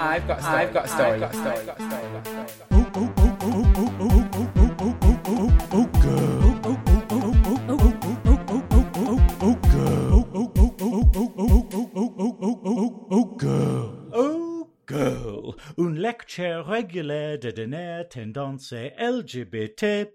I've got a story. Une lecture régulière des dernières tendances LGBT+,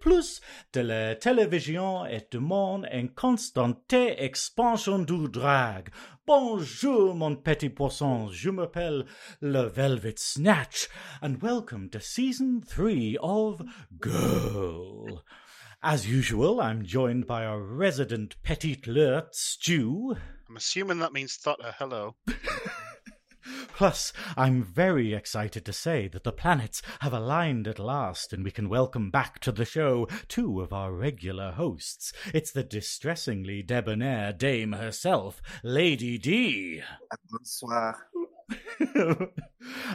de la télévision et du monde en constante expansion du drag. Bonjour, mon petit poisson, je m'appelle Le Velvet Snatch, and welcome to Season 3 of Girl. As usual, I'm joined by our resident petite lurt, Stu. I'm assuming that means Thutter, hello. Plus, I'm very excited to say that the planets have aligned at last and we can welcome back to the show two of our regular hosts. It's the distressingly debonair dame herself, Lady D. Bonsoir.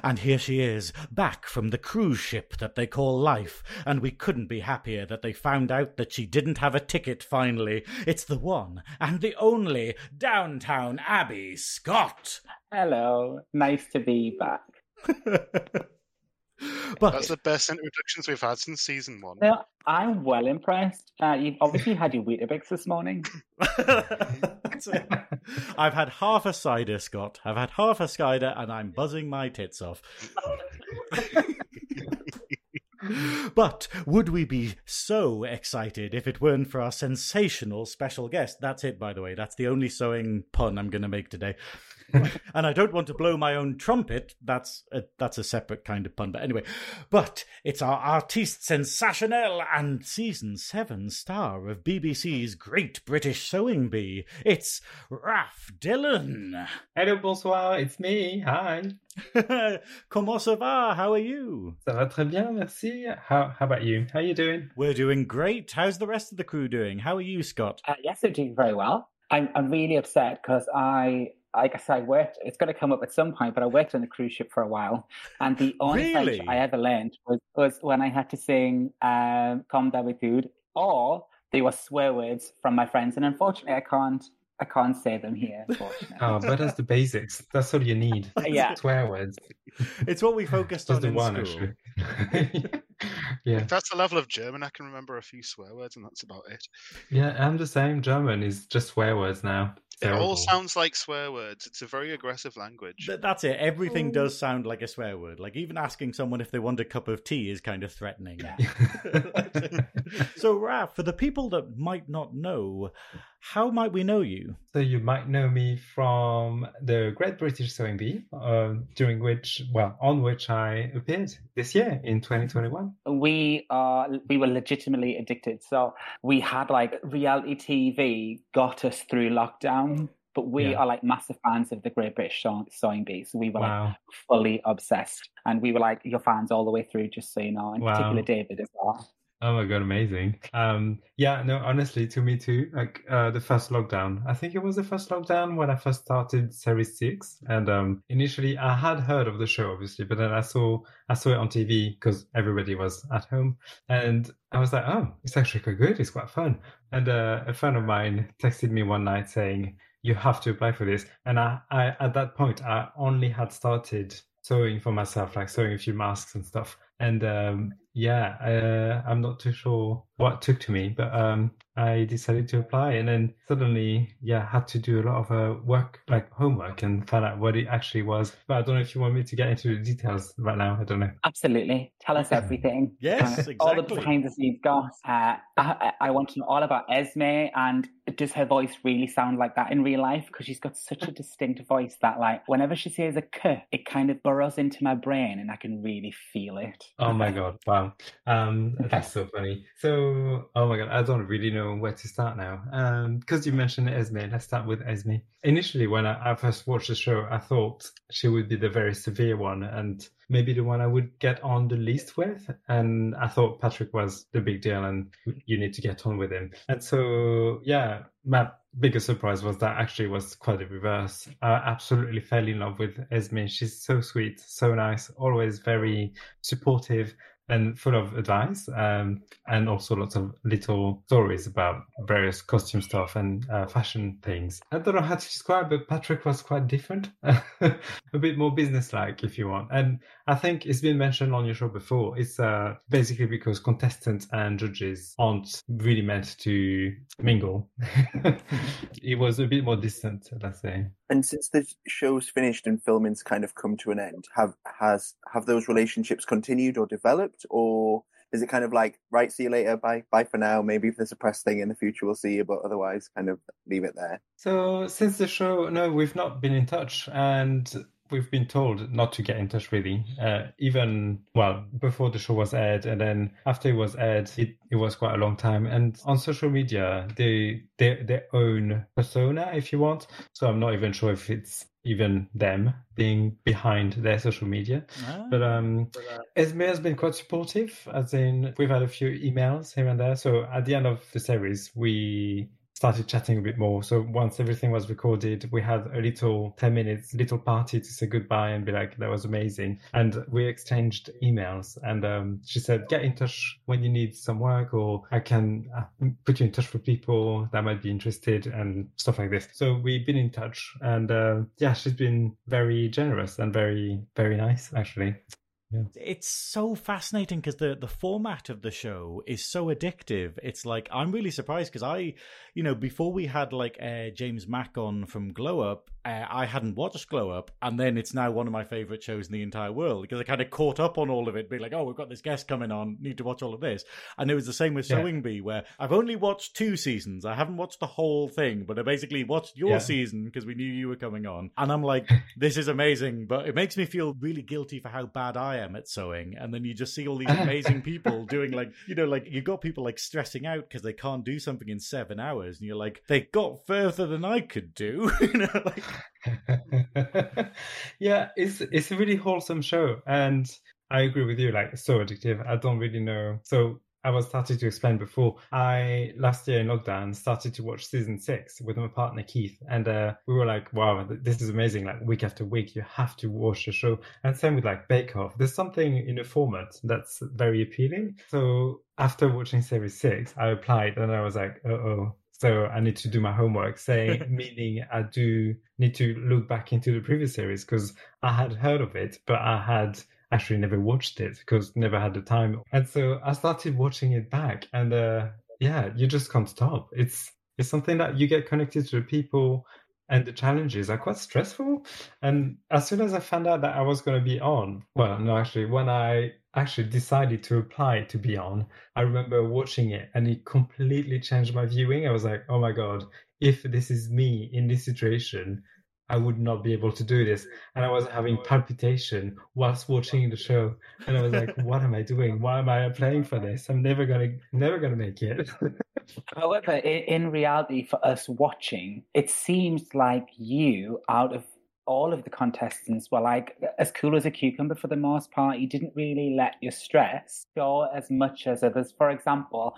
And here she is, back from the cruise ship that they call life, and we couldn't be happier that they found out that she didn't have a ticket finally. It's the one and the only Downtown Abby Scott. Hello, nice to be back. But that's the best introductions we've had since season one. Now, I'm well impressed. You've obviously had your Weetabix this morning. I've had half a cider, Scott. I've had half a cider, and I'm buzzing my tits off. But would we be so excited if it weren't for our sensational special guest? That's it, by the way. That's the only sewing pun I'm going to make today. And I don't want to blow my own trumpet. That's a separate kind of pun. But anyway, but it's our artiste sensationnel and season 7 star of BBC's Great British Sewing Bee. It's Raph Dillon. Hello, bonsoir. It's me. Hi. Comment ça va? How are you? Ça va très bien, merci. How about you? How are you doing? We're doing great. How's the rest of the crew doing? How are you, Scott? Yes, they're doing very well. I'm really upset because I worked, it's going to come up at some point, but I worked on a cruise ship for a while. And the only French I ever learned was when I had to sing Comme d'habitude, or they were swear words from my friends. And unfortunately, I can't say them here, unfortunately. Oh, but that's the basics. That's all you need. Yeah. Swear words. It's what we focused on in school. Yeah. If that's the level of German, I can remember a few swear words, and that's about it. Yeah, I'm the same. German is just swear words now. Terrible. It all sounds like swear words. It's a very aggressive language. That's it. Everything does sound like a swear word. Like, even asking someone if they want a cup of tea is kind of threatening. Yeah. So, Raph, for the people that might not know, how might we know you? So you might know me from the Great British Sewing Bee, on which I appeared this year in 2021. We were legitimately addicted. So we had reality TV got us through lockdown, but we are massive fans of the Great British Sewing Bee. So we were fully obsessed, and we were your fans all the way through, just so you know, in particular David as well. Oh my God, amazing. Honestly, to me too, the first lockdown. I think it was the first lockdown when I first started Series 6. And initially I had heard of the show, obviously, but then I saw it on TV because everybody was at home. And I was like, oh, it's actually quite good. It's quite fun. And a friend of mine texted me one night saying, you have to apply for this. And I at that point, I only had started sewing for myself, sewing a few masks and stuff. And I'm not too sure what took to me, but I decided to apply, and then suddenly, had to do a lot of work, homework, and find out what it actually was. But I don't know if you want me to get into the details right now. I don't know. Absolutely. Tell us everything. Yes, exactly. All the behind the scenes gossip. I want to know all about Esme, and does her voice really sound like that in real life? Because she's got such a distinct voice that, whenever she says a K, it kind of burrows into my brain, and I can really feel it. Oh my God. Wow. That's so funny. So, oh my God, I don't really know where to start now. Because you mentioned Esme, let's start with Esme. Initially, when I first watched the show, I thought she would be the very severe one and maybe the one I would get on the least with. And I thought Patrick was the big deal and you need to get on with him. And so, my biggest surprise was that actually was quite the reverse. I absolutely fell in love with Esme. She's so sweet, so nice, always very supportive. and full of advice, and also lots of little stories about various costume stuff and fashion things. I don't know how to describe it, but Patrick was quite different, a bit more businesslike, if you want. And I think it's been mentioned on your show before. It's basically because contestants and judges aren't really meant to mingle. It was a bit more distant, let's say. And since the show's finished and filming's kind of come to an end, have those relationships continued or developed, or is it kind of like, right, see you later, bye for now, maybe if there's a press thing in the future we'll see you, but otherwise kind of leave it there? So since the show, no, we've not been in touch, and we've been told not to get in touch, really. Even, well, before the show was aired, and then after it was aired, it was quite a long time. And on social media, they their own persona, if you want. So I'm not even sure if it's even them being behind their social media. No. But Esme has been quite supportive, as in we've had a few emails here and there. So at the end of the series, we started chatting a bit more. So once everything was recorded, we had a little 10 minutes little party to say goodbye and be like, that was amazing. And we exchanged emails, and she said, get in touch when you need some work, or I can put you in touch with people that might be interested and stuff like this. So we've been in touch, and yeah, she's been very generous and very, very nice, actually. Yeah. It's so fascinating because the format of the show is so addictive. It's like, I'm really surprised because I, you know, before we had like James Mack on from Glow Up, I hadn't watched Glow Up, and then it's now one of my favourite shows in the entire world because I kind of caught up on all of it, being like, oh, we've got this guest coming on, need to watch all of this. And it was the same with Sewing Bee, where I've only watched 2 seasons. I haven't watched the whole thing, but I basically watched your season because we knew you were coming on. And I'm like, this is amazing, but it makes me feel really guilty for how bad I am at sewing. And then you just see all these amazing people doing, like, you know, like you've got people like stressing out because they can't do something in 7 hours. And you're like, they got further than I could do, you know, like. Yeah, it's a really wholesome show, and I agree with you, like, so addictive. I don't really know. So I was starting to explain before, I last year in lockdown started to watch season 6 with my partner Keith, and we were like, wow, this is amazing, like week after week you have to watch the show. And same with like Bake Off, there's something in a format that's very appealing. So after watching series 6 I applied, and I was like, so I need to do my homework, meaning I do need to look back into the previous series, because I had heard of it, but I had actually never watched it because never had the time. And so I started watching it back, and you just can't stop. It's something that you get connected to the people, and the challenges are quite stressful. And as soon as I found out that I was going to be on, when I actually decided to apply to be on, I remember watching it, and it completely changed my viewing. I was like, oh my god, if this is me in this situation, I would not be able to do this. And I was having palpitation whilst watching the show, and I was like, what am I doing? Why am I applying for this? I'm never gonna make it. However, in reality, for us watching, it seems like you, out of all of the contestants, were like as cool as a cucumber for the most part. You didn't really let your stress go as much as others. For example,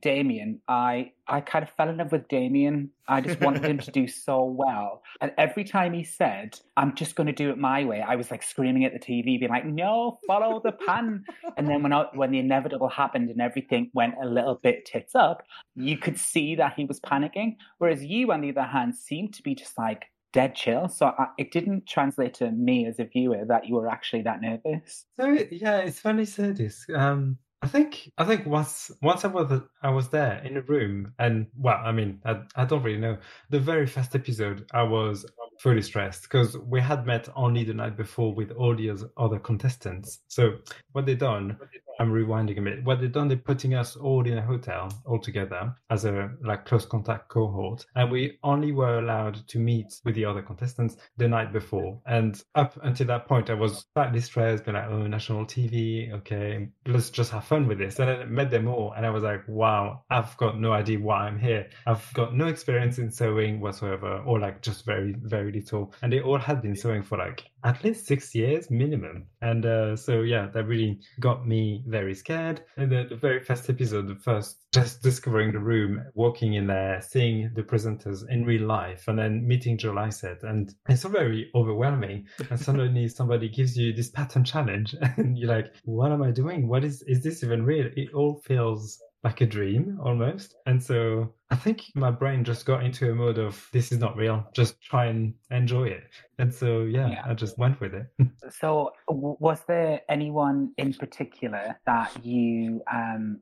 Damien, I kind of fell in love with Damien. I just wanted him to do so well. And every time he said, I'm just going to do it my way, I was like screaming at the TV, being like, no, follow the pan. And then when the inevitable happened and everything went a little bit tits up, you could see that he was panicking. Whereas you, on the other hand, seemed to be just like, dead chill. So it didn't translate to me as a viewer that you were actually that nervous. So yeah, it's funny you say this. I think once I was there in a room, and I don't really know. The very first episode, I was fully stressed because we had met only the night before with all the other contestants. So what they done, I'm rewinding a bit. What they done, they're putting us all in a hotel all together as a like close contact cohort, and we only were allowed to meet with the other contestants the night before. And up until that point, I was slightly stressed, being like, oh, national TV, okay, let's just have fun with this. And I met them all, and I was like, wow, I've got no idea why I'm here. I've got no experience in sewing whatsoever, or like just very, very little. And they all had been sewing for like at least 6 years minimum. And so yeah, that really got me very scared. And then the very first episode, the first, just discovering the room, walking in there, seeing the presenters in real life, and then meeting Joel Isett. And it's all very overwhelming. And suddenly somebody gives you this pattern challenge and you're like, what am I doing? What is this even real? It all feels like a dream almost. And so I think my brain just got into a mode of, this is not real, just try and enjoy it. And so, yeah. I just went with it. So was there anyone in particular that you,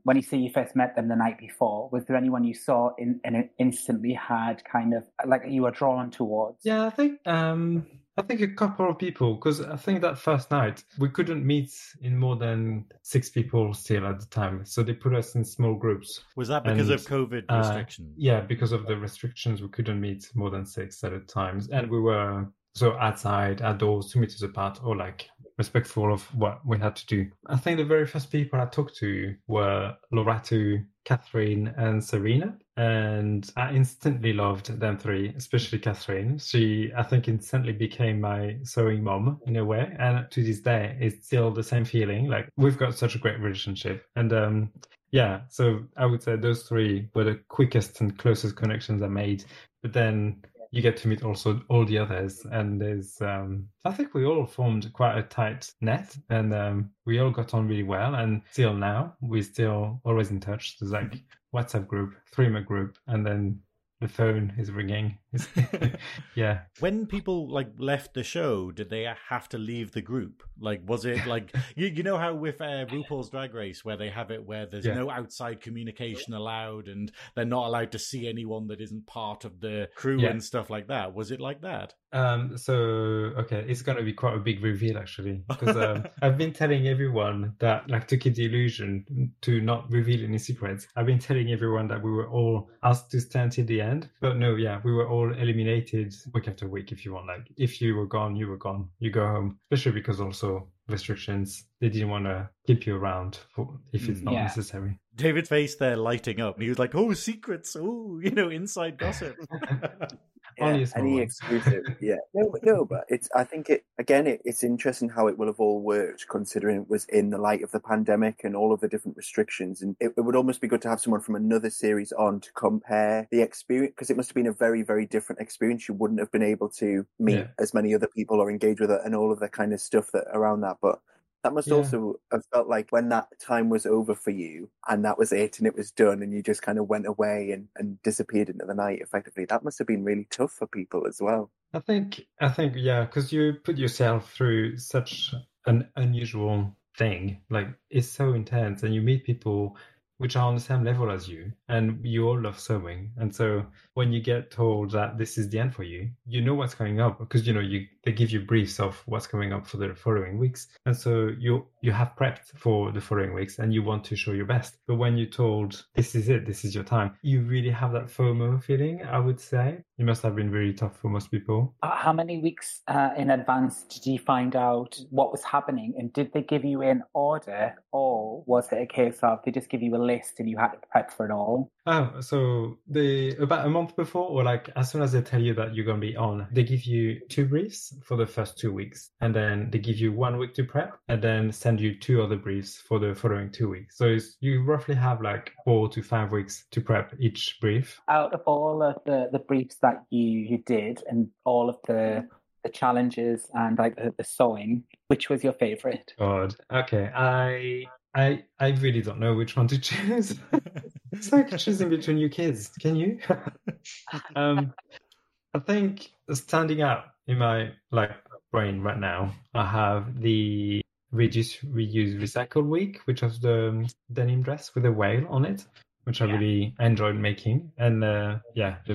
when you first met them the night before, was there anyone you saw and instantly had kind of, like, you were drawn towards? Yeah, I think a couple of people, because I think that first night we couldn't meet in more than 6 people still at the time. So they put us in small groups. Was that because of COVID restrictions? Yeah, because of the restrictions, we couldn't meet more than 6 at a time. And we were so outside, outdoors, 2 meters apart, or like respectful of what we had to do. I think the very first people I talked to were Loratu, Catherine and Serena, and I instantly loved them 3, especially Catherine. She, I think, instantly became my sewing mom in a way, and to this day it's still the same feeling. Like, we've got such a great relationship, and so I would say those 3 were the quickest and closest connections I made. But then you get to meet also all the others, and there's I think we all formed quite a tight net, and we all got on really well, and still now we're still always in touch. There's like WhatsApp group, 3M group, and then the phone is ringing. Yeah. When people like left the show, did they have to leave the group? Like, was it like you know how with RuPaul's Drag Race, where they have it where there's no outside communication allowed, and they're not allowed to see anyone that isn't part of the crew and stuff like that? Was it like that? It's going to be quite a big reveal actually, because I've been telling everyone that, like, to keep the illusion, to not reveal any secrets. I've been telling everyone that we were all asked to stand till the end, but no, we were all eliminated week after week. If you want, like, if you were gone, you were gone, you go home, especially because also restrictions, they didn't want to keep you around if it's not necessary. David's face there lighting up, and he was like, oh, secrets, inside gossip. Yeah, any exclusive, yeah. No, but it's interesting how it will have all worked, considering it was in the light of the pandemic and all of the different restrictions. And it would almost be good to have someone from another series on to compare the experience, because it must have been a very, very different experience. You wouldn't have been able to meet as many other people or engage with it and all of the kind of stuff that around that. But that must also have felt like when that time was over for you and that was it and it was done and you just kind of went away and disappeared into the night effectively. That must have been really tough for people as well. I think, yeah, because you put yourself through such an unusual thing. Like, it's so intense and you meet people which are on the same level as you, and you all love sewing. And so when you get told that this is the end for you, you know what's coming up, because they give you briefs of what's coming up for the following weeks. And so you have prepped for the following weeks and you want to show your best. But when you're told, this is it, this is your time, you really have that FOMO feeling, I would say. It must have been really tough for most people. How many weeks in advance did you find out what was happening? And did they give you an order, or was it a case of they just give you a list and you had to prep for it all? Oh, so about a month before, or like as soon as they tell you that you're going to be on, they give you 2 briefs for the first 2 weeks. And then they give you 1 week to prep and then send you 2 other briefs for the following 2 weeks. So you roughly have like 4 to 5 weeks to prep each brief. Out of all of the briefs that you did and all of the challenges and like the sewing, which was your favorite? God, okay. I really don't know which one to choose. It's like choosing between you kids. Can you? I think standing out in my like brain right now, I have the reduce, reuse, recycle week, which was the denim dress with a whale on it, which I really enjoyed making, and the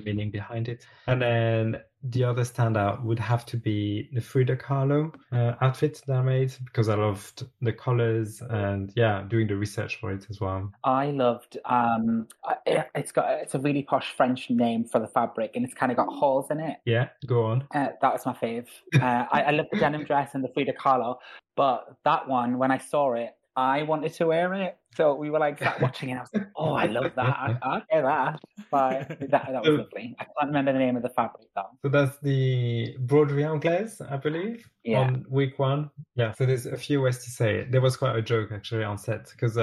meaning behind it. And then the other standout would have to be the Frida Kahlo outfit that I made, because I loved the colours and, doing the research for it as well. I loved, it's a really posh French name for the fabric, and it's kind of got holes in it. Yeah, go on. That was my fave. I love the denim dress and the Frida Kahlo, but that one, when I saw it, I wanted to wear it. So we were like watching it. And I was like, oh, I love that. I get that. But that was lovely. I can't remember the name of the fabric though. So that's the broderie anglaise, I believe, on week one. Yeah. So there's a few ways to say it. There was quite a joke actually on set because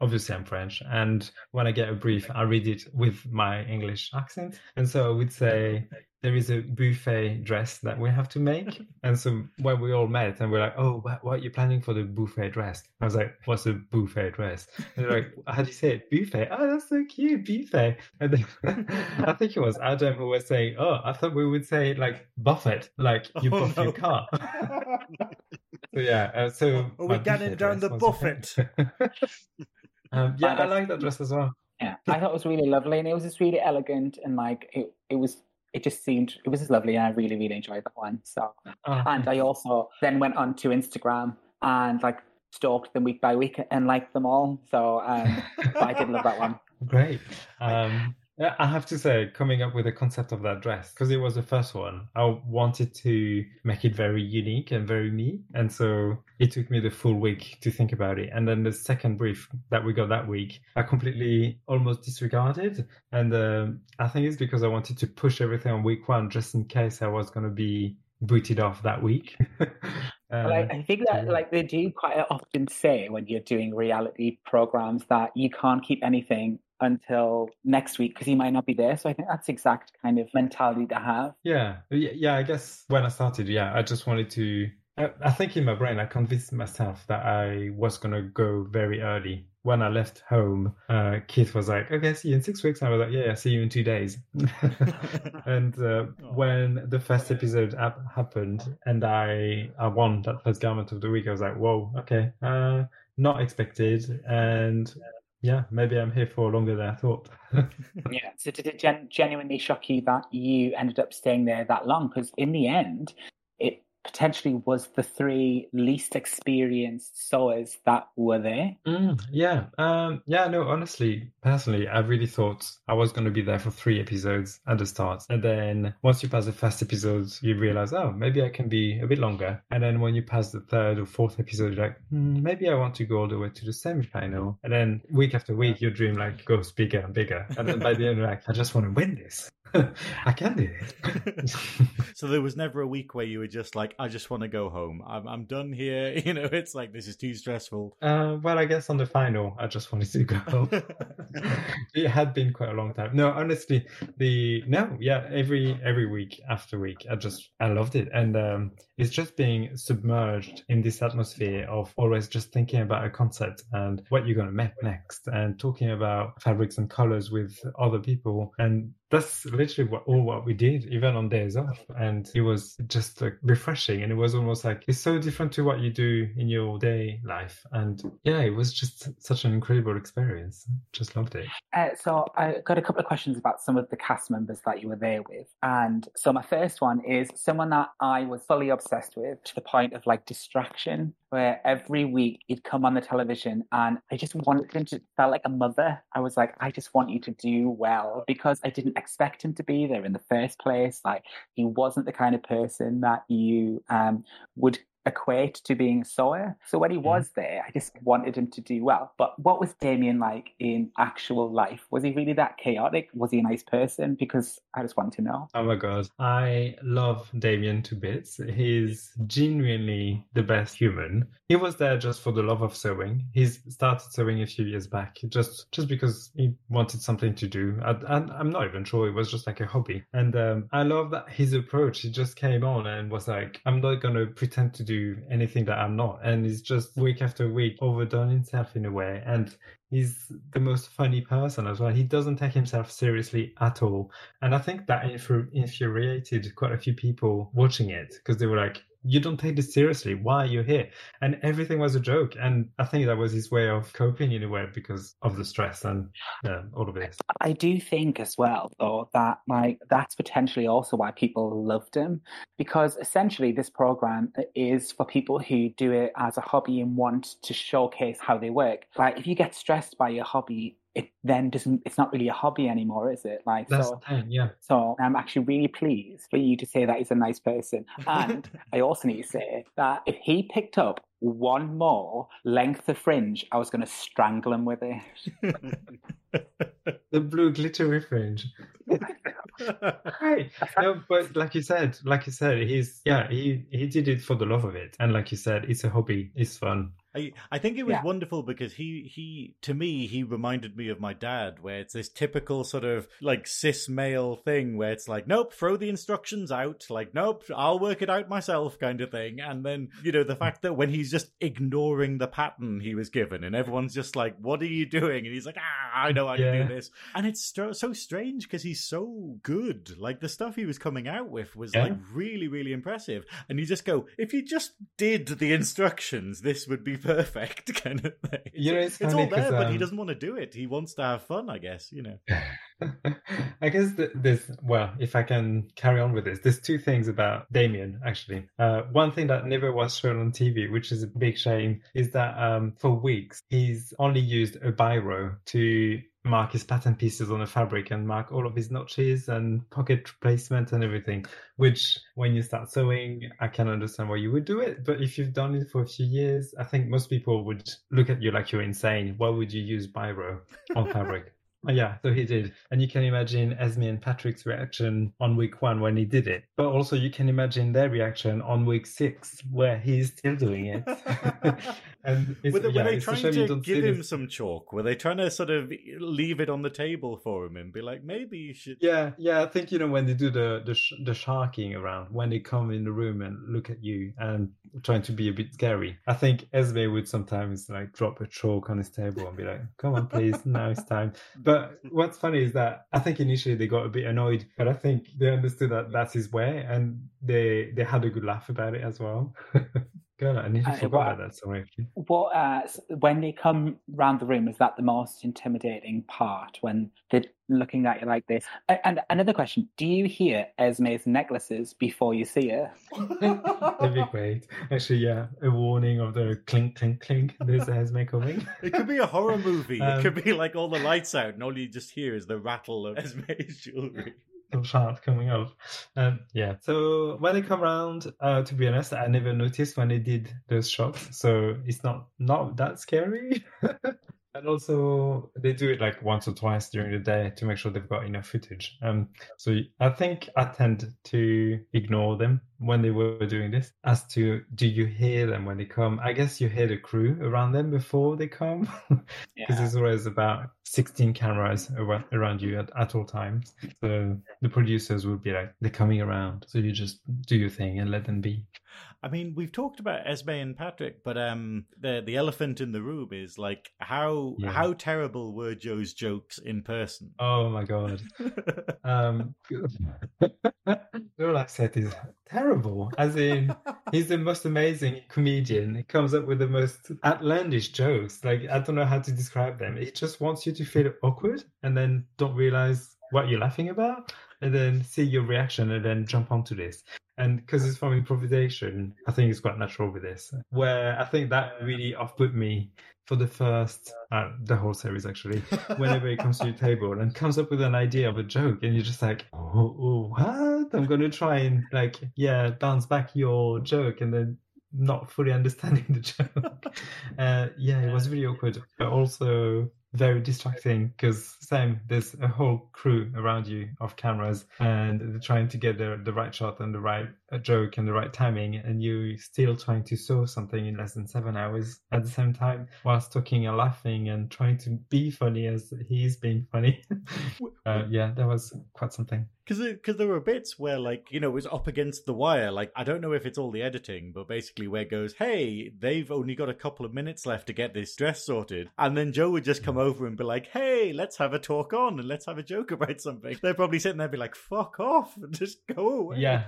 obviously I'm French. And when I get a brief, I read it with my English accent. And so I would say, there is a buffet dress that we have to make. And so when we all met and we're like, oh, what are you planning for the buffet dress? I was like, what's a buffet dress? And they're like, how do you say it? Buffet. Oh, that's so cute. Buffet. And then, I think it was Adam who was saying, oh, I thought we would say like buffet, like you buff your car. So yeah. So we're getting down the buffet. Yeah, I like that dress as well. Yeah, I thought it was really lovely and it was just really elegant and like it was just lovely and I really, really enjoyed that one. So, and I also then went on to Instagram and like stalked them week by week and liked them all. So but I did love that one. Great. I have to say, coming up with the concept of that dress, because it was the first one, I wanted to make it very unique and very me. And so it took me the full week to think about it. And then the second brief that we got that week, I completely almost disregarded. And I think it's because I wanted to push everything on week one, just in case I was going to be booted off that week. I think that like they do quite often say when you're doing reality programs that you can't keep anything until next week because he might not be there. So I think that's exact kind of mentality to have. Yeah. I guess when I started, I just wanted to, I think in my brain, I convinced myself that I was going to go very early. When I left home, Keith was like, okay, see you in 6 weeks. I was like, yeah, see you in 2 days. And when the first episode happened and I won that first garment of the week, I was like, whoa, okay, not expected. And yeah, maybe I'm here for longer than I thought. Yeah. So did it genuinely shock you that you ended up staying there that long? Because in the end, it potentially was the three least experienced sewers that were there. No, honestly, personally, I really thought I was going to be there for 3 episodes at the start. And then once you pass the first episode, you realize, oh, maybe I can be a bit longer. And then when you pass the 3rd or 4th episode, you're like, maybe I want to go all the way to the semi-final. And then week after week, your dream like goes bigger and bigger. And then by the end, you're like, I just want to win this. I can do it. So there was never a week where you were just like, I just want to go home. I'm done here. You know, it's like, this is too stressful. Well, I guess on the final, I just wanted to go home. It had been quite a long time. No, honestly, every week after week, I loved it. And it's just being submerged in this atmosphere of always just thinking about a concept and what you're going to make next and talking about fabrics and colors with other people. And that's literally what we did, even on days off. And it was just refreshing. And it was almost like, it's so different to what you do in your day life. And yeah, it was just such an incredible experience. Just loved it. So I got a couple of questions about some of the cast members that you were there with. And so my first one is someone that I was fully obsessed with to the point of like distraction, where every week he'd come on the television and I just wanted him to feel like a mother. I was like, I just want you to do well, because I didn't expect him to be there in the first place. Like, he wasn't the kind of person that you would equate to being a sewer. So when he was there, I just wanted him to do well. But what was Damien like in actual life? Was he really that chaotic? Was he a nice person? Because I just want to know. Oh my God. I love Damien to bits. He's genuinely the best human. He was there just for the love of sewing. He's started sewing a few years back just because he wanted something to do. And I'm not even sure. It was just like a hobby. And I love that his approach. He just came on and was like, I'm not going to pretend to do anything that I'm not. And it's just week after week overdone himself in a way. And he's the most funny person as well. He doesn't take himself seriously at all. And I think that infuriated quite a few people watching it, because they were like, you don't take this seriously. Why are you here? And everything was a joke. And I think that was his way of coping in a way because of the stress and all of this. I do think as well, though, that like that's potentially also why people loved him, because essentially this program is for people who do it as a hobby and want to showcase how they work. Like, if you get stressed by your hobby, it then doesn't, it's not really a hobby anymore, is it? Like, that's so, yeah. So I'm actually really pleased for you to say that he's a nice person. And I also need to say that if he picked up one more length of fringe, I was going to strangle him with it. The blue glittery fringe. Right. No, but like you said, he did it for the love of it, and like you said, it's a hobby, it's fun. I think it was wonderful because he reminded me of my dad, where it's this typical sort of like cis male thing where it's like, nope, throw the instructions out, like, nope, I'll work it out myself kind of thing. And then, you know, the fact that when he's just ignoring the pattern he was given and everyone's just like, what are you doing? And he's like, I know I can do this. And it's so strange because he's so good. Like the stuff he was coming out with was like really, really impressive. And you just go, if you just did the instructions, this would be perfect kind of thing. You know, it's all there, but he doesn't want to do it. He wants to have fun, I guess, you know. I guess there's, well, if I can carry on with this, there's two things about Damien, actually. One thing that never was shown on TV, which is a big shame, is that for weeks, he's only used a biro to mark his pattern pieces on the fabric and mark all of his notches and pocket placement and everything, which when you start sewing, I can understand why you would do it. But if you've done it for a few years, I think most people would look at you like you're insane. Why would you use biro on fabric? Yeah, so he did. And you can imagine Esme and Patrick's reaction on week one when he did it. But also you can imagine their reaction on week six where he's still doing it. And were they trying to give him some chalk? Were they trying to sort of leave it on the table for him and be like, maybe you should... Yeah, I think, you know, when they do the sharking around, when they come in the room and look at you and trying to be a bit scary, I think Esme would sometimes like drop a chalk on his table and be like, come on, please, now it's time. But what's funny is that I think initially they got a bit annoyed, but I think they understood that that's his way, and they had a good laugh about it as well. God, I nearly forgot about that. Sorry. What when they come round the room, is that the most intimidating part when they're looking at you like this? And another question: do you hear Esme's necklaces before you see her? That'd be great. Actually, yeah, a warning of the clink, clink, clink. There's Esme coming. It could be a horror movie. It could be like all the lights out, and all you just hear is the rattle of Esme's jewelry. Chart coming up. So when they come around, to be honest, I never noticed when they did those shots, so it's not that scary. And also they do it like once or twice during the day to make sure they've got enough footage. So I think I tend to ignore them when they were doing this. As to, do you hear them when they come? I guess you hear the crew around them before they come, because there's always about 16 cameras around you at all times. So the producers would be like, they're coming around, so you just do your thing and let them be. I mean, we've talked about Esme and Patrick, but the elephant in the room is like how terrible were Joe's jokes in person? Oh my god. All I've said is terrible, as in he's the most amazing comedian. He comes up with the most outlandish jokes. Like, I don't know how to describe them. He just wants you to feel awkward and then don't realize what you're laughing about and then see your reaction and then jump onto this. And because it's from improvisation, I think it's quite natural with this, where I think that really off-put me for the first, the whole series actually, whenever it comes to your table and comes up with an idea of a joke and you're just like, oh what? I'm going to try and like, bounce back your joke and then not fully understanding the joke. It was really awkward, but also very distracting because there's a whole crew around you of cameras and they're trying to get the right shot and the right joke and the right timing, and you're still trying to sew something in less than 7 hours at the same time whilst talking and laughing and trying to be funny as he's being funny. That was quite something. Because there were bits where, like, you know, it was up against the wire. Like, I don't know if it's all the editing, but basically where it goes, hey, they've only got a couple of minutes left to get this dress sorted. And then Joe would just come over and be like, hey, let's have a talk on and let's have a joke about something. They're probably sitting there and be like, fuck off and just go away. Yeah.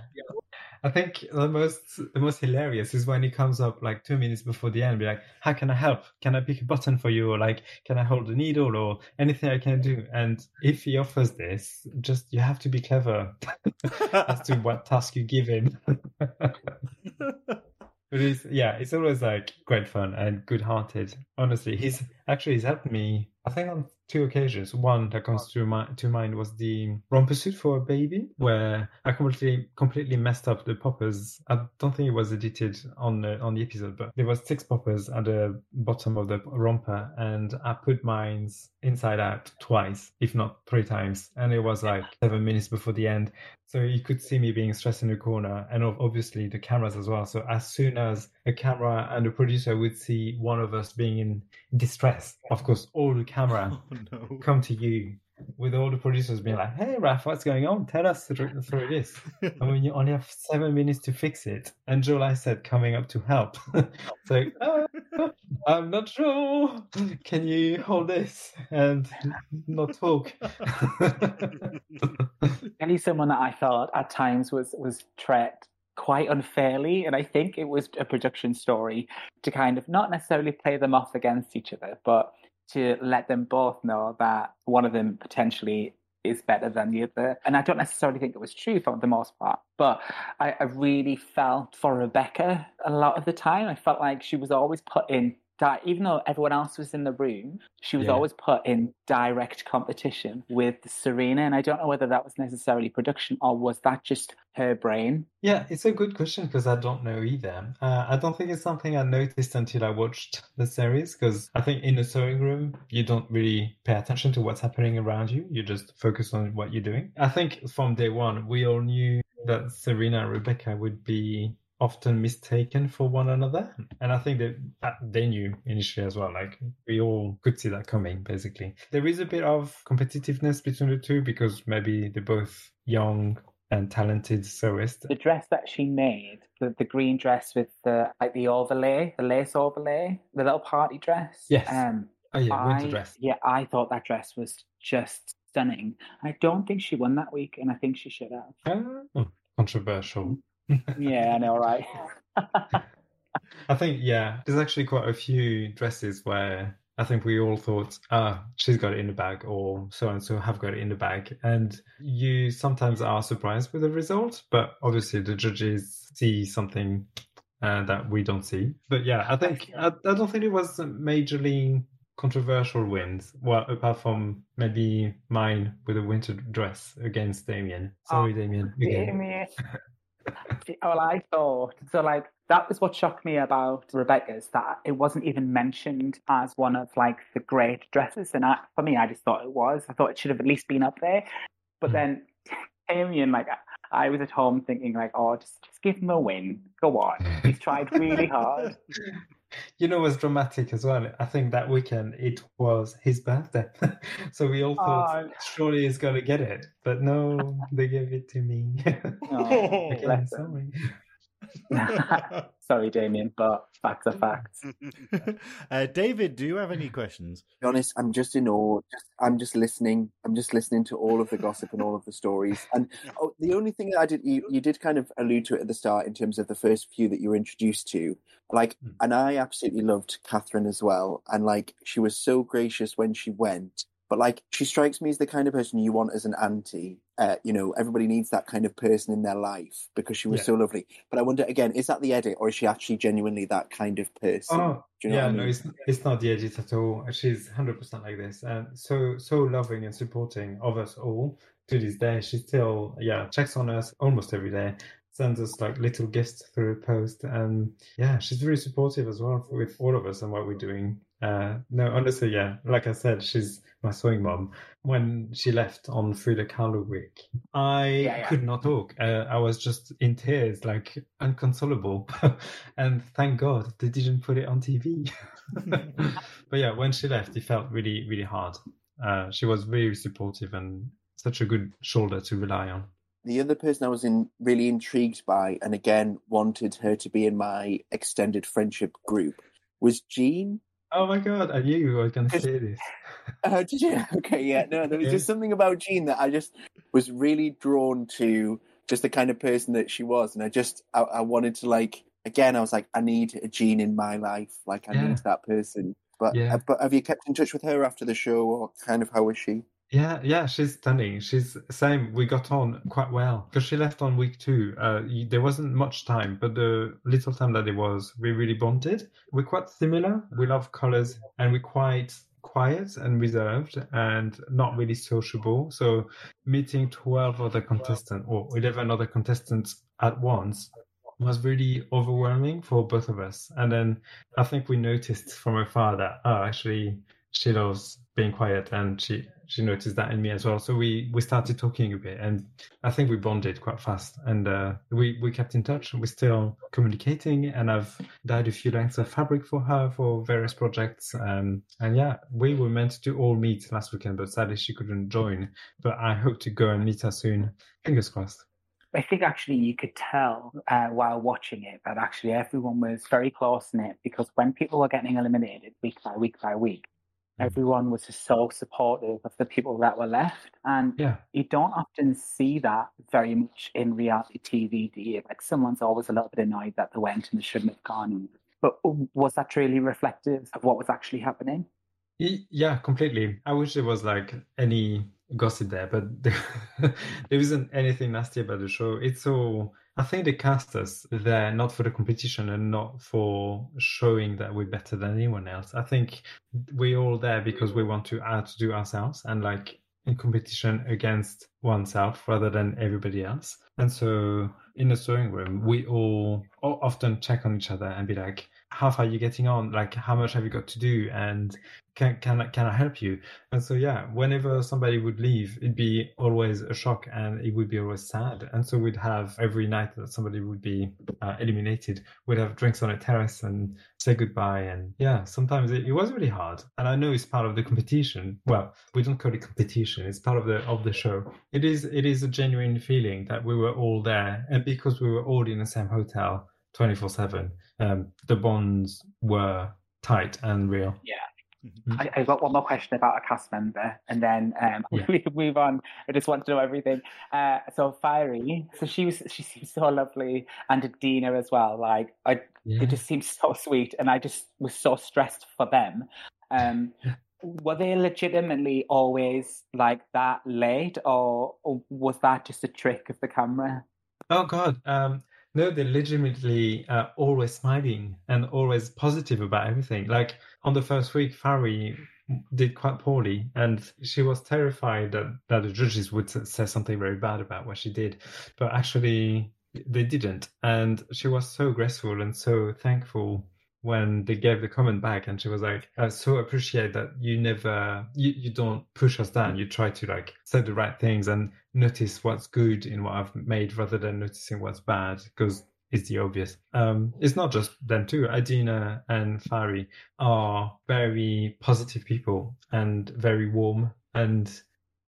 I think the most hilarious is when he comes up like 2 minutes before the end and be like, how can I help? Can I pick a button for you? Or like, can I hold a needle or anything I can do? And if he offers this, just you have to be clever as to what task you give him. It is, it's always like great fun and good-hearted. Honestly, he's helped me. I think on two occasions. One that comes to mind was the romper suit for a baby, where I completely messed up the poppers. I don't think it was edited on the episode, but there was 6 poppers at the bottom of the romper, and I put mine inside out twice, if not 3 times, and it was like 7 minutes before the end. So you could see me being stressed in the corner, and obviously the cameras as well. So as soon as a camera and a producer would see one of us being in distress, of course, all the camera come to you with all the producers being like, "Hey, Raph, what's going on? Tell us through this." I mean, you only have 7 minutes to fix it. And Joel said, coming up to help. So, I'm not sure. Can you hold this and not talk? Really, someone that I thought at times was trapped quite unfairly, and I think it was a production story to kind of not necessarily play them off against each other, but to let them both know that one of them potentially is better than the other. And I don't necessarily think it was true for the most part, but I really felt for Rebecca a lot of the time. I felt like she was always put in, even though everyone else was in the room, she was always put in direct competition with Serena. And I don't know whether that was necessarily production or was that just her brain? Yeah, it's a good question because I don't know either. I don't think it's something I noticed until I watched the series, because I think in the sewing room, you don't really pay attention to what's happening around you. You just focus on what you're doing. I think from day one, we all knew that Serena and Rebecca would be often mistaken for one another, and I think they knew initially as well. Like, we all could see that coming. Basically, there is a bit of competitiveness between the two because maybe they're both young and talented sewists. The dress that she made, the green dress with the overlay, the lace overlay, the little party dress. Yes. Winter dress. Yeah, I thought that dress was just stunning. I don't think she won that week, and I think she should have. Controversial. Yeah, I know, right? I think, yeah, there's actually quite a few dresses where I think we all thought, she's got it in the bag, or so-and-so have got it in the bag. And you sometimes are surprised with the result, but obviously the judges see something that we don't see. But yeah, I think, I don't think it was majorly controversial wins, well, apart from maybe mine with a winter dress against Damien. Sorry, Damien. Damien. Well, I thought so. Like, that was what shocked me about Rebecca's, that it wasn't even mentioned as one of like the great dresses, and for me, I just thought it was. I thought it should have at least been up there. But then Damien, like, I was at home thinking, like, oh, just give him a win. Go on, he's tried really hard. You know, it was dramatic as well. I think that weekend it was his birthday, so we all thought surely he's going to get it, but no, they gave it to me. Oh, okay, sorry. Sorry, Damien, but facts are facts. David, do you have any questions? To be honest, I'm just in awe. I'm just listening. I'm just listening to all of the gossip and all of the stories. And the only thing that I did, you did kind of allude to it at the start in terms of the first few that you were introduced to. Like, and I absolutely loved Catherine as well. And like, she was so gracious when she went. But like, she strikes me as the kind of person you want as an auntie. You know, everybody needs that kind of person in their life because she was so lovely. But I wonder, again, is that the edit or is she actually genuinely that kind of person? Oh, you know what I mean? No, it's not the edit at all. She's 100% like this. And so loving and supporting of us all to this day. She still, checks on us almost every day. Sends us like little gifts through the post. And yeah, she's very supportive as well with all of us and what we're doing. No, honestly, yeah. Like I said, she's my sewing mom. When she left on Frida Kahlo week, I could not talk. I was just in tears, like inconsolable. And thank God they didn't put it on TV. But yeah, when she left, it felt really, really hard. She was very supportive and such a good shoulder to rely on. The other person I was really intrigued by, and again, wanted her to be in my extended friendship group, was Jean. Oh my God, I knew you were going to say this. Did you? Okay, yeah. No, there was just something about Jean that I just was really drawn to, just the kind of person that she was. And I wanted to, like, again, I was like, I need a Jean in my life. Like, I need that person. But, but have you kept in touch with her after the show, or kind of how was she? Yeah, she's stunning. She's the same. We got on quite well because she left on week 2. There wasn't much time, but the little time that it was, we really bonded. We're quite similar. We love colours and we're quite quiet and reserved and not really sociable. So meeting 12 other contestants or 11 other contestants at once was really overwhelming for both of us. And then I think we noticed from afar that, oh, actually, she loves being quiet, and she noticed that in me as well. So we started talking a bit, and I think we bonded quite fast. And we kept in touch. We're still communicating, and I've dyed a few lengths of fabric for her for various projects. And yeah, we were meant to all meet last weekend, but sadly she couldn't join. But I hope to go and meet her soon. Fingers crossed. I think actually you could tell while watching it that actually everyone was very close-knit, because when people were getting eliminated week by week, everyone was just so supportive of the people that were left. And you don't often see that very much in reality TV, do you? Like, someone's always a little bit annoyed that they went and they shouldn't have gone. But was that really reflective of what was actually happening? Yeah, completely. I wish there was like any gossip there, but there isn't anything nasty about the show. It's all, I think they cast us there not for the competition and not for showing that we're better than anyone else. I think we're all there because we want to outdo ourselves and like in competition against oneself rather than everybody else. And so in the sewing room, we all often check on each other and be like, how far are you getting on? Like, how much have you got to do? And can I help you? And so, yeah, whenever somebody would leave, it'd be always a shock and it would be always sad. And so we'd have every night that somebody would be eliminated, we'd have drinks on a terrace and say goodbye. And yeah, sometimes it was really hard. And I know it's part of the competition. Well, we don't call it competition. It's part of the show. It is a genuine feeling that we were all there. And because we were all in the same hotel, 24/7, the bonds were tight and real. Yeah. Mm-hmm. I've got one more question about a cast member, and then we move on. I just want to know everything. So Fari, she seems so lovely, and Adina as well. Like, they just seemed so sweet, and I just was so stressed for them. Were they legitimately always like that late, or was that just a trick of the camera? Oh God. No, they're legitimately always smiling and always positive about everything. Like, on the first week, Fari did quite poorly, and she was terrified that the judges would say something very bad about what she did. But actually, they didn't. And she was so graceful and so thankful when they gave the comment back. And she was like, I so appreciate that you don't push us down. You try to like say the right things and notice what's good in what I've made rather than noticing what's bad, because it's the obvious. It's not just them too. Adina and Fari are very positive people and very warm, and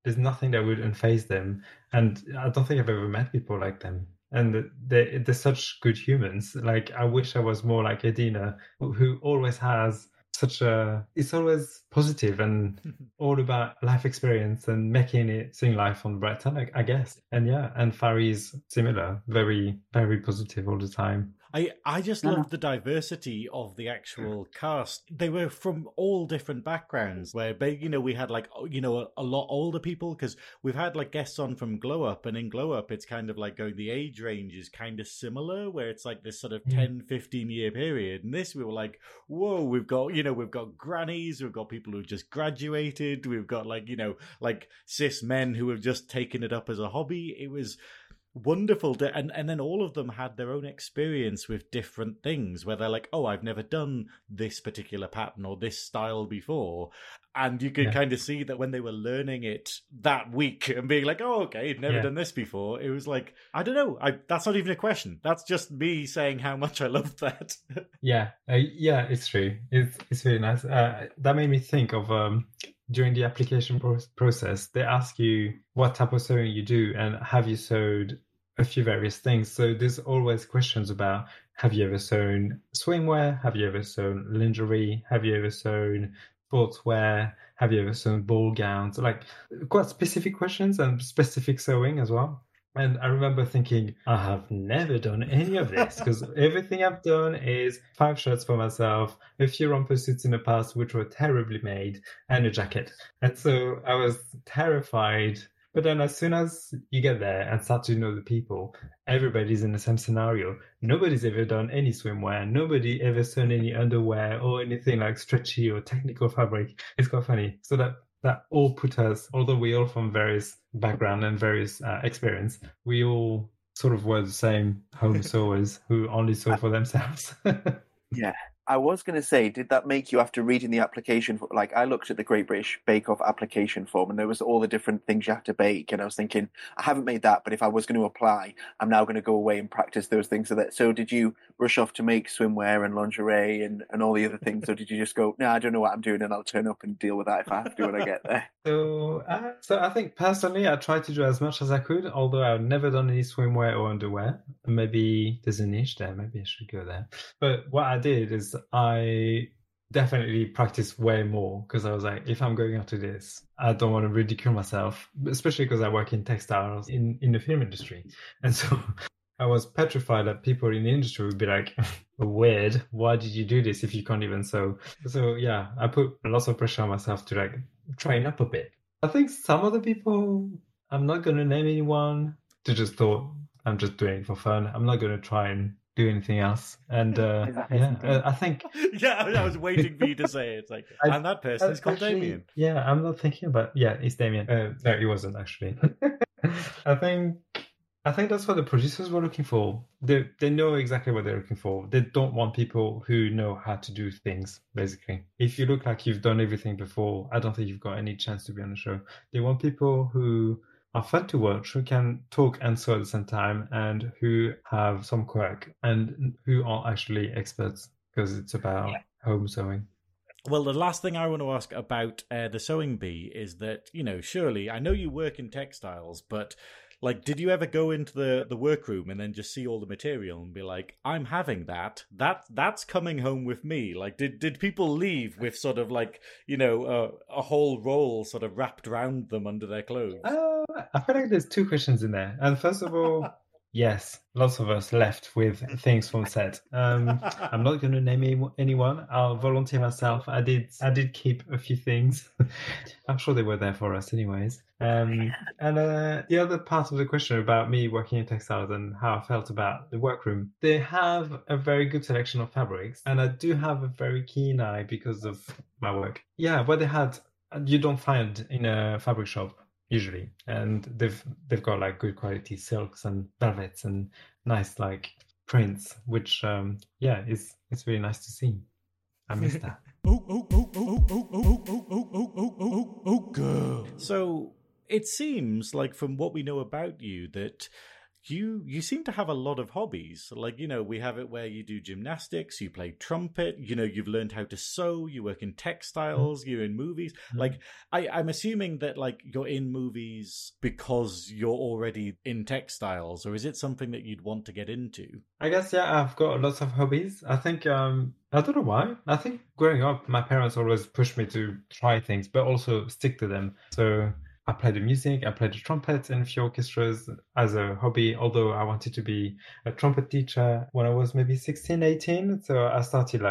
there's nothing that would unfaze them. And I don't think I've ever met people like them. And they're such good humans. Like, I wish I was more like Adina, who always has it's always positive and all about life experience and seeing life on the bright side, I guess. And yeah, and Fari's similar, very, very positive all the time. I just loved the diversity of the actual cast. They were from all different backgrounds, where, we had a lot older people, because we've had like guests on from Glow Up, and in Glow Up, it's kind of like going, the age range is kind of similar, where it's like this sort of 10, 15 year period. And this, we were like, whoa, we've got grannies, we've got people who just graduated, we've got like cis men who have just taken it up as a hobby. It was wonderful. And then all of them had their own experience with different things, where they're like, oh, I've never done this particular pattern or this style before. And you could kind of see that when they were learning it that week and being like, oh, okay, I've never done this before. It was like, I don't know. That's not even a question. That's just me saying how much I loved that. Yeah, it's true. It's really nice. That made me think of... During the application process, they ask you what type of sewing you do and have you sewed a few various things. So there's always questions about, have you ever sewn swimwear? Have you ever sewn lingerie? Have you ever sewn sportswear? Have you ever sewn ball gowns? Like, quite specific questions and specific sewing as well. And I remember thinking, I have never done any of this, because everything I've done is 5 shirts for myself, a few romper suits in the past, which were terribly made, and a jacket. And so I was terrified But then as soon as you get there and start to know the people, everybody's in the same scenario. Nobody's ever done any swimwear. Nobody ever sewn any underwear or anything like stretchy or technical fabric. It's quite funny. So that all put us, although we all from various background and various experience, we all sort of were the same home sewers who only sew for themselves. Yeah. I was going to say, did that make you, after reading the application, like I looked at the Great British Bake Off application form and there was all the different things you have to bake. And I was thinking, I haven't made that, but if I was going to apply, I'm now going to go away and practice those things. So did you rush off to make swimwear and lingerie and all the other things? Or did you just go, no, I don't know what I'm doing and I'll turn up and deal with that if I have to when I get there? So I think personally, I tried to do as much as I could, although I've never done any swimwear or underwear. Maybe there's a niche there. Maybe I should go there. But what I did is I definitely practiced way more because I was like, if I'm going after this, I don't want to ridicule myself, especially because I work in textiles in the film industry. And so I was petrified that people in the industry would be like, weird, why did you do this if you can't even sew? So yeah, I put lots of pressure on myself to like train up a bit. I think some of the people, I'm not going to name anyone, they just thought, I'm just doing it for fun. I'm not going to try and do anything else. And I think I was waiting for you to say it. It's like and that person is called Damien. Yeah, I'm not thinking about it's Damien. No, it wasn't actually. I think that's what the producers were looking for. They know exactly what they're looking for. They don't want people who know how to do things, basically. If you look like you've done everything before, I don't think you've got any chance to be on the show. They want people who are fun to watch, who can talk and sew at the same time, and who have some quirk, and who are actually experts, because it's about home sewing. Well, the last thing I want to ask about the Sewing Bee is that, surely, I know you work in textiles, but like, did you ever go into the workroom and then just see all the material and be like, I'm having that's coming home with me? Like, did people leave with sort of like, a whole roll sort of wrapped around them under their clothes? I feel like there's two questions in there. And first of all, yes, lots of us left with things from set. I'm not going to name anyone. I'll volunteer myself. I did keep a few things. I'm sure they were there for us anyways. And the other part of the question about me working in textiles and how I felt about the workroom, they have a very good selection of fabrics, and I do have a very keen eye because of my work. Yeah, what they had, you don't find in a fabric shop usually, and they've got like good quality silks and velvets and nice like prints, which it's really nice to see. I miss that. So it seems like from what we know about you that you seem to have a lot of hobbies. Like, we have it where you do gymnastics, you play trumpet, you've learned how to sew, you work in textiles, you're in movies. Like, I'm assuming that, like, you're in movies because you're already in textiles, or is it something that you'd want to get into? I guess, I've got lots of hobbies. I think, I don't know why. I think growing up, my parents always pushed me to try things, but also stick to them. So I played the music, I played the trumpet in a few orchestras as a hobby, although I wanted to be a trumpet teacher when I was maybe 16, 18. So I started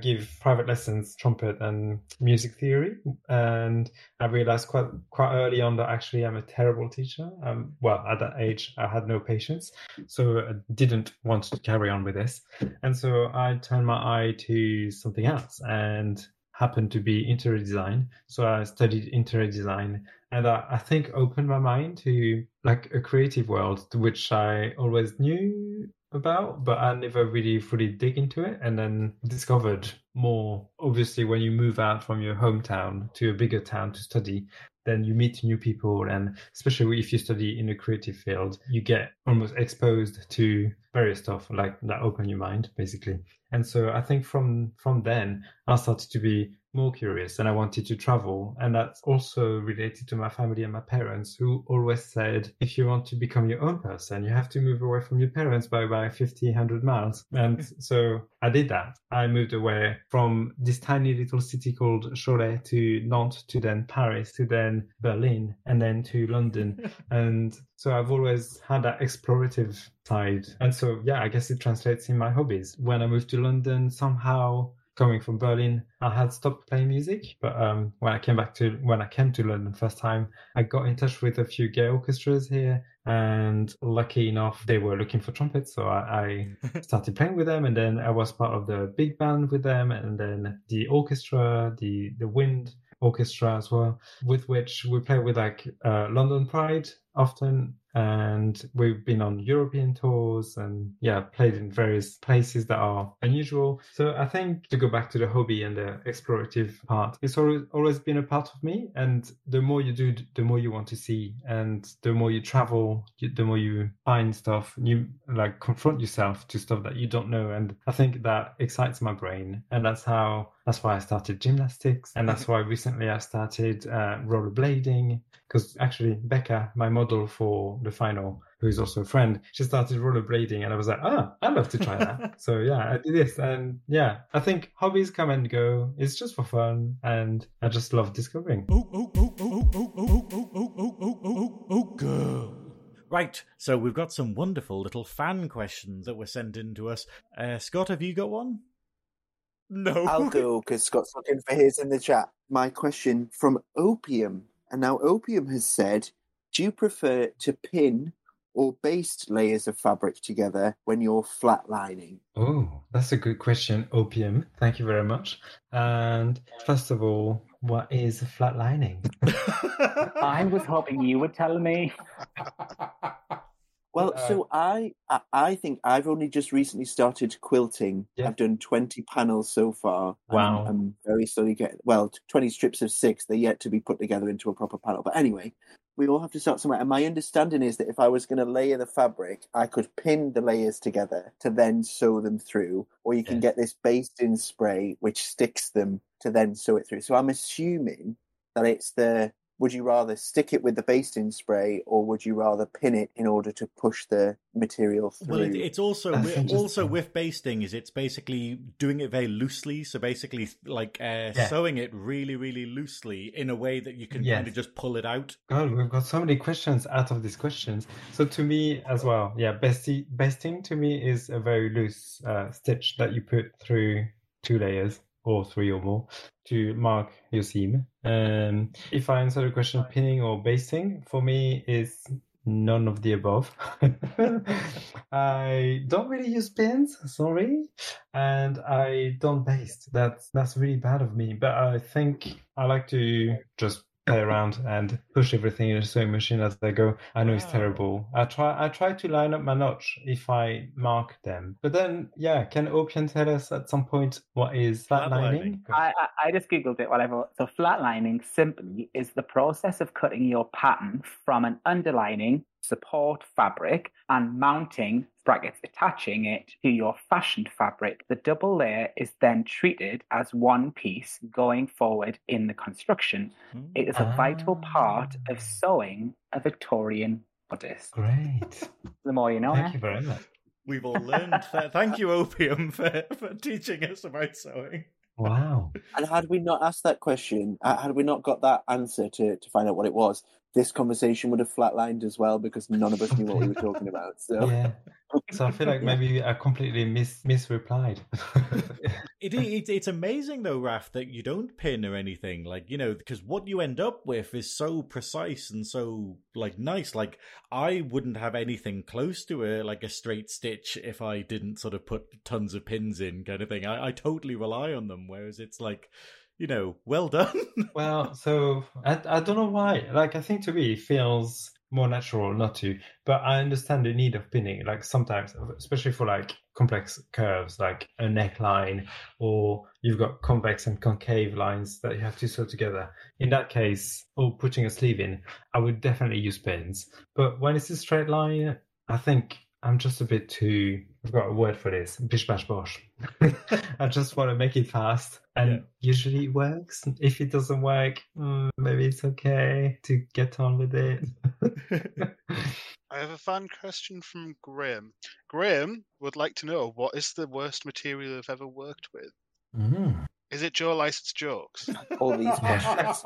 give private lessons, trumpet and music theory. And I realized quite early on that actually I'm a terrible teacher. At that age, I had no patience. So I didn't want to carry on with this. And so I turned my eye to something else and happened to be interior design. So I studied interior design. And I think opened my mind to like a creative world, which I always knew about, but I never really fully dig into it. And then discovered more, obviously, when you move out from your hometown to a bigger town to study, then you meet new people. And especially if you study in a creative field, you get almost exposed to various stuff like that open your mind, basically. And so I think from then, I started to be more curious and I wanted to travel, and that's also related to my family and my parents, who always said if you want to become your own person you have to move away from your parents by about 50-100 miles. And so I did that. I moved away from this tiny little city called Cholet to Nantes, to then Paris, to then Berlin, and then to London. And so I've always had that explorative side, and so I guess it translates in my hobbies. When I moved to London, somehow coming from Berlin, I had stopped playing music. But when I came to London first time, I got in touch with a few gay orchestras here. And lucky enough, they were looking for trumpets. So I started playing with them. And then I was part of the big band with them. And then the orchestra, the wind orchestra as well, with which we play with like London Pride often. And we've been on European tours and, yeah, played in various places that are unusual. So I think to go back to the hobby and the explorative part, it's always been a part of me. And the more you do, the more you want to see. And the more you travel, the more you find stuff, you like confront yourself to stuff that you don't know. And I think that excites my brain. And that's why I started gymnastics. And that's why recently I started rollerblading. Because actually, Becca, my model for the final, who's also a friend, she started rollerblading. And I was like, I'd love to try that. So yeah, I did this. And yeah, I think hobbies come and go. It's just for fun. And I just love discovering. Girl. Right, so we've got some wonderful little fan questions that were sent in to us. Scott, have you got one? No. I'll go, because Scott's looking for his in the chat. My question from Opium. And now Opium has said, do you prefer to pin or baste layers of fabric together when you're flatlining? Oh, that's a good question, Opium. Thank you very much. And first of all, what is flatlining? I was hoping you would tell me. Well, so I think I've only just recently started quilting. Yeah. I've done 20 panels so far. Wow. I'm very slowly getting, 20 strips of 6. They're yet to be put together into a proper panel. But anyway, we all have to start somewhere. And my understanding is that if I was going to layer the fabric, I could pin the layers together to then sew them through. Or you can get this basting spray, which sticks them to then sew it through. So I'm assuming that it's the... Would you rather stick it with the basting spray, or would you rather pin it in order to push the material through? Well, it's also with basting, is it's basically doing it very loosely. So basically, sewing it really, really loosely in a way that you can kind of just pull it out. God, we've got so many questions out of these questions. So to me as well, basting to me is a very loose stitch that you put through 2 layers. Or 3 or more, to mark your seam. If I answer the question, pinning or basting, for me is none of the above. I don't really use pins, sorry. And I don't baste. That's really bad of me. But I think I like to just play around and push everything in a sewing machine as I go. I know it's terrible. I try to line up my notch if I mark them. But then, can Opium tell us at some point what is flatlining? I just Googled it, whatever. So flatlining simply is the process of cutting your pattern from an underlining support fabric and mounting, brackets, attaching it to your fashioned fabric. The double layer is then treated as one piece going forward in the construction. It is a vital part of sewing a Victorian bodice. Great. The more you know. Thank you very much. We've all learned that. Thank you, Opium, for teaching us about sewing. Wow. And had we not asked that question, had we not got that answer to find out what it was, this conversation would have flatlined as well, because none of us knew what we were talking about. So, so I feel like maybe I completely misreplied. It's amazing though, Raph, that you don't pin or anything, because what you end up with is so precise and so nice. I wouldn't have anything close to a straight stitch if I didn't sort of put tons of pins in, kind of thing. I totally rely on them, whereas it's like, well done. Well, so I don't know why. I think to me it feels more natural not to, but I understand the need of pinning. Sometimes, especially for complex curves, like a neckline, or you've got convex and concave lines that you have to sew together. In that case, or putting a sleeve in, I would definitely use pins. But when it's a straight line, I think I'm just a bit too... I've got a word for this. Bish, bash, bosh. I just want to make it fast. And usually it works. If it doesn't work, maybe it's okay to get on with it. I have a fan question from Graham. Graham would like to know, what is the worst material I've ever worked with? Mm. Is it your licensed jokes? All these questions.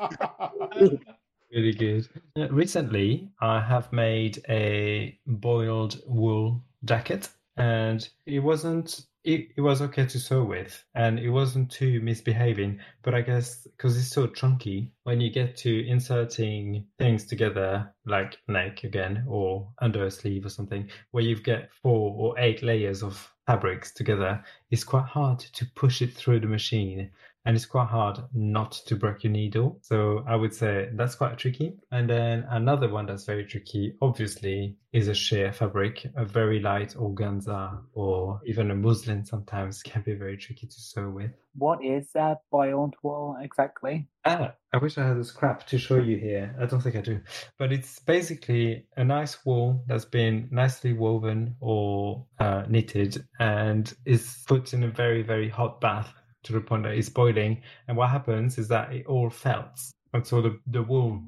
Really good. Recently, I have made a boiled wool jacket. And it wasn't it was okay to sew with, and it wasn't too misbehaving. But I guess because it's so chunky, when you get to inserting things together, like neck again, or under a sleeve or something, where you get 4 or 8 layers of fabrics together, it's quite hard to push it through the machine. And it's quite hard not to break your needle. So I would say that's quite tricky. And then another one that's very tricky, obviously, is a sheer fabric. A very light organza or even a muslin sometimes can be very tricky to sew with. What is a boyant wool exactly? Ah, I wish I had a scrap to show you here. I don't think I do. But it's basically a nice wool that's been nicely woven or knitted and is put in a very, very hot bath, to the point that it's boiling, and what happens is that it all felts, and so the wool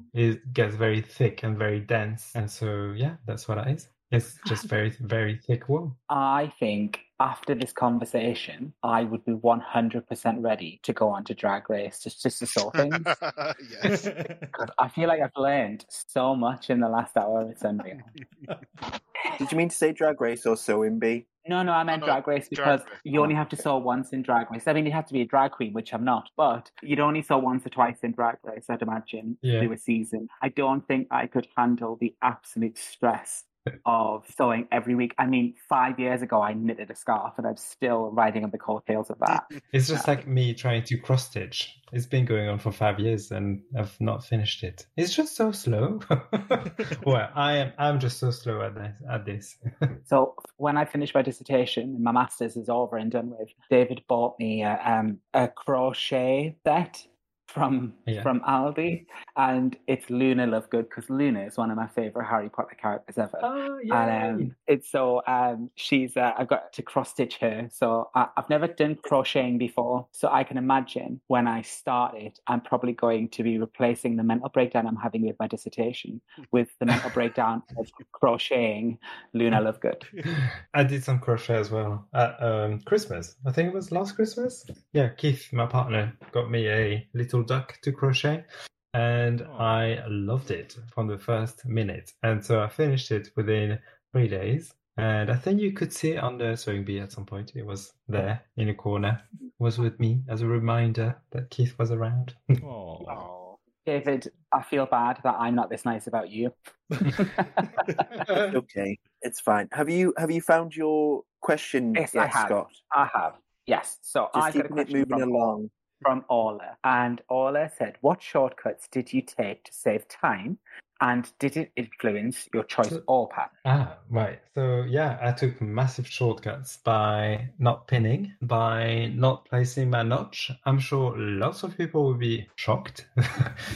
gets very thick and very dense, and so yeah, that's what it is. It's just very, very thick wool. I think after this conversation, I would be 100% ready to go on to Drag Race just to sew things. Yes, I feel like I've learned so much in the last hour. It's unreal. Did you mean to say Drag Race or Sewing Bee? No, I meant Drag Race, because you only have to sew once in Drag Race. I mean, you have to be a drag queen, which I'm not, but you'd only sew once or twice in Drag Race, I'd imagine, through a season. I don't think I could handle the absolute stress of sewing every week. I mean, 5 years ago, I knitted a scarf, and I'm still riding on the coattails of that. It's just like me trying to cross-stitch. It's been going on for 5 years, and I've not finished it. It's just so slow. Well, I'm just so slow at this. So when I finished my dissertation, my master's is over and done with, David bought me a crochet set from Aldi, and it's Luna Lovegood, because Luna is one of my favorite Harry Potter characters ever. Oh yeah! And it's so she's I've got to cross stitch her. So I've never done crocheting before, so I can imagine when I start it, I'm probably going to be replacing the mental breakdown I'm having with my dissertation with the mental breakdown of crocheting Luna Lovegood. I did some crochet as well at Christmas. I think it was last Christmas. Yeah, Keith, my partner, got me a little duck to crochet, and I loved it from the first minute, and so I finished it within 3 days, and I think you could see it on the Sewing Bee at some point. It was there in a corner, it was with me as a reminder that Keith was around. Oh, David, I feel bad that I'm not this nice about you. Okay, it's fine. Have you found your question? Yes, I have. Scott? I have. Yes. So I got a question moving along. From Orla. And Orla said, what shortcuts did you take to save time? And did it influence your choice of all pattern? Ah, right. So, yeah, I took massive shortcuts by not pinning, by not placing my notch. I'm sure lots of people will be shocked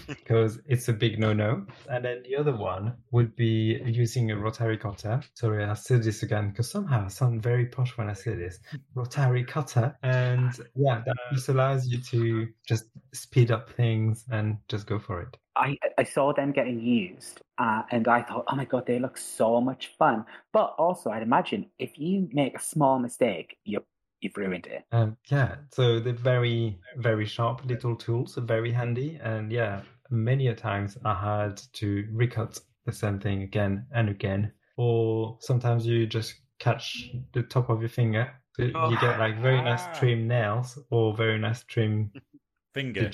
because it's a big no-no. And then the other one would be using a rotary cutter. Sorry, I'll say this again because somehow I sound very posh when I say this. Rotary cutter. And yeah, that just allows you to just speed up things and just go for it. I saw them getting used, and I thought, oh my God, they look so much fun. But also, I'd imagine if you make a small mistake, you've ruined it. Yeah, so they're very, very sharp little tools, are very handy. And yeah, many a times I had to recut the same thing again and again. Or sometimes you just catch the top of your finger. So you get like very nice trim nails or very nice trim... finger.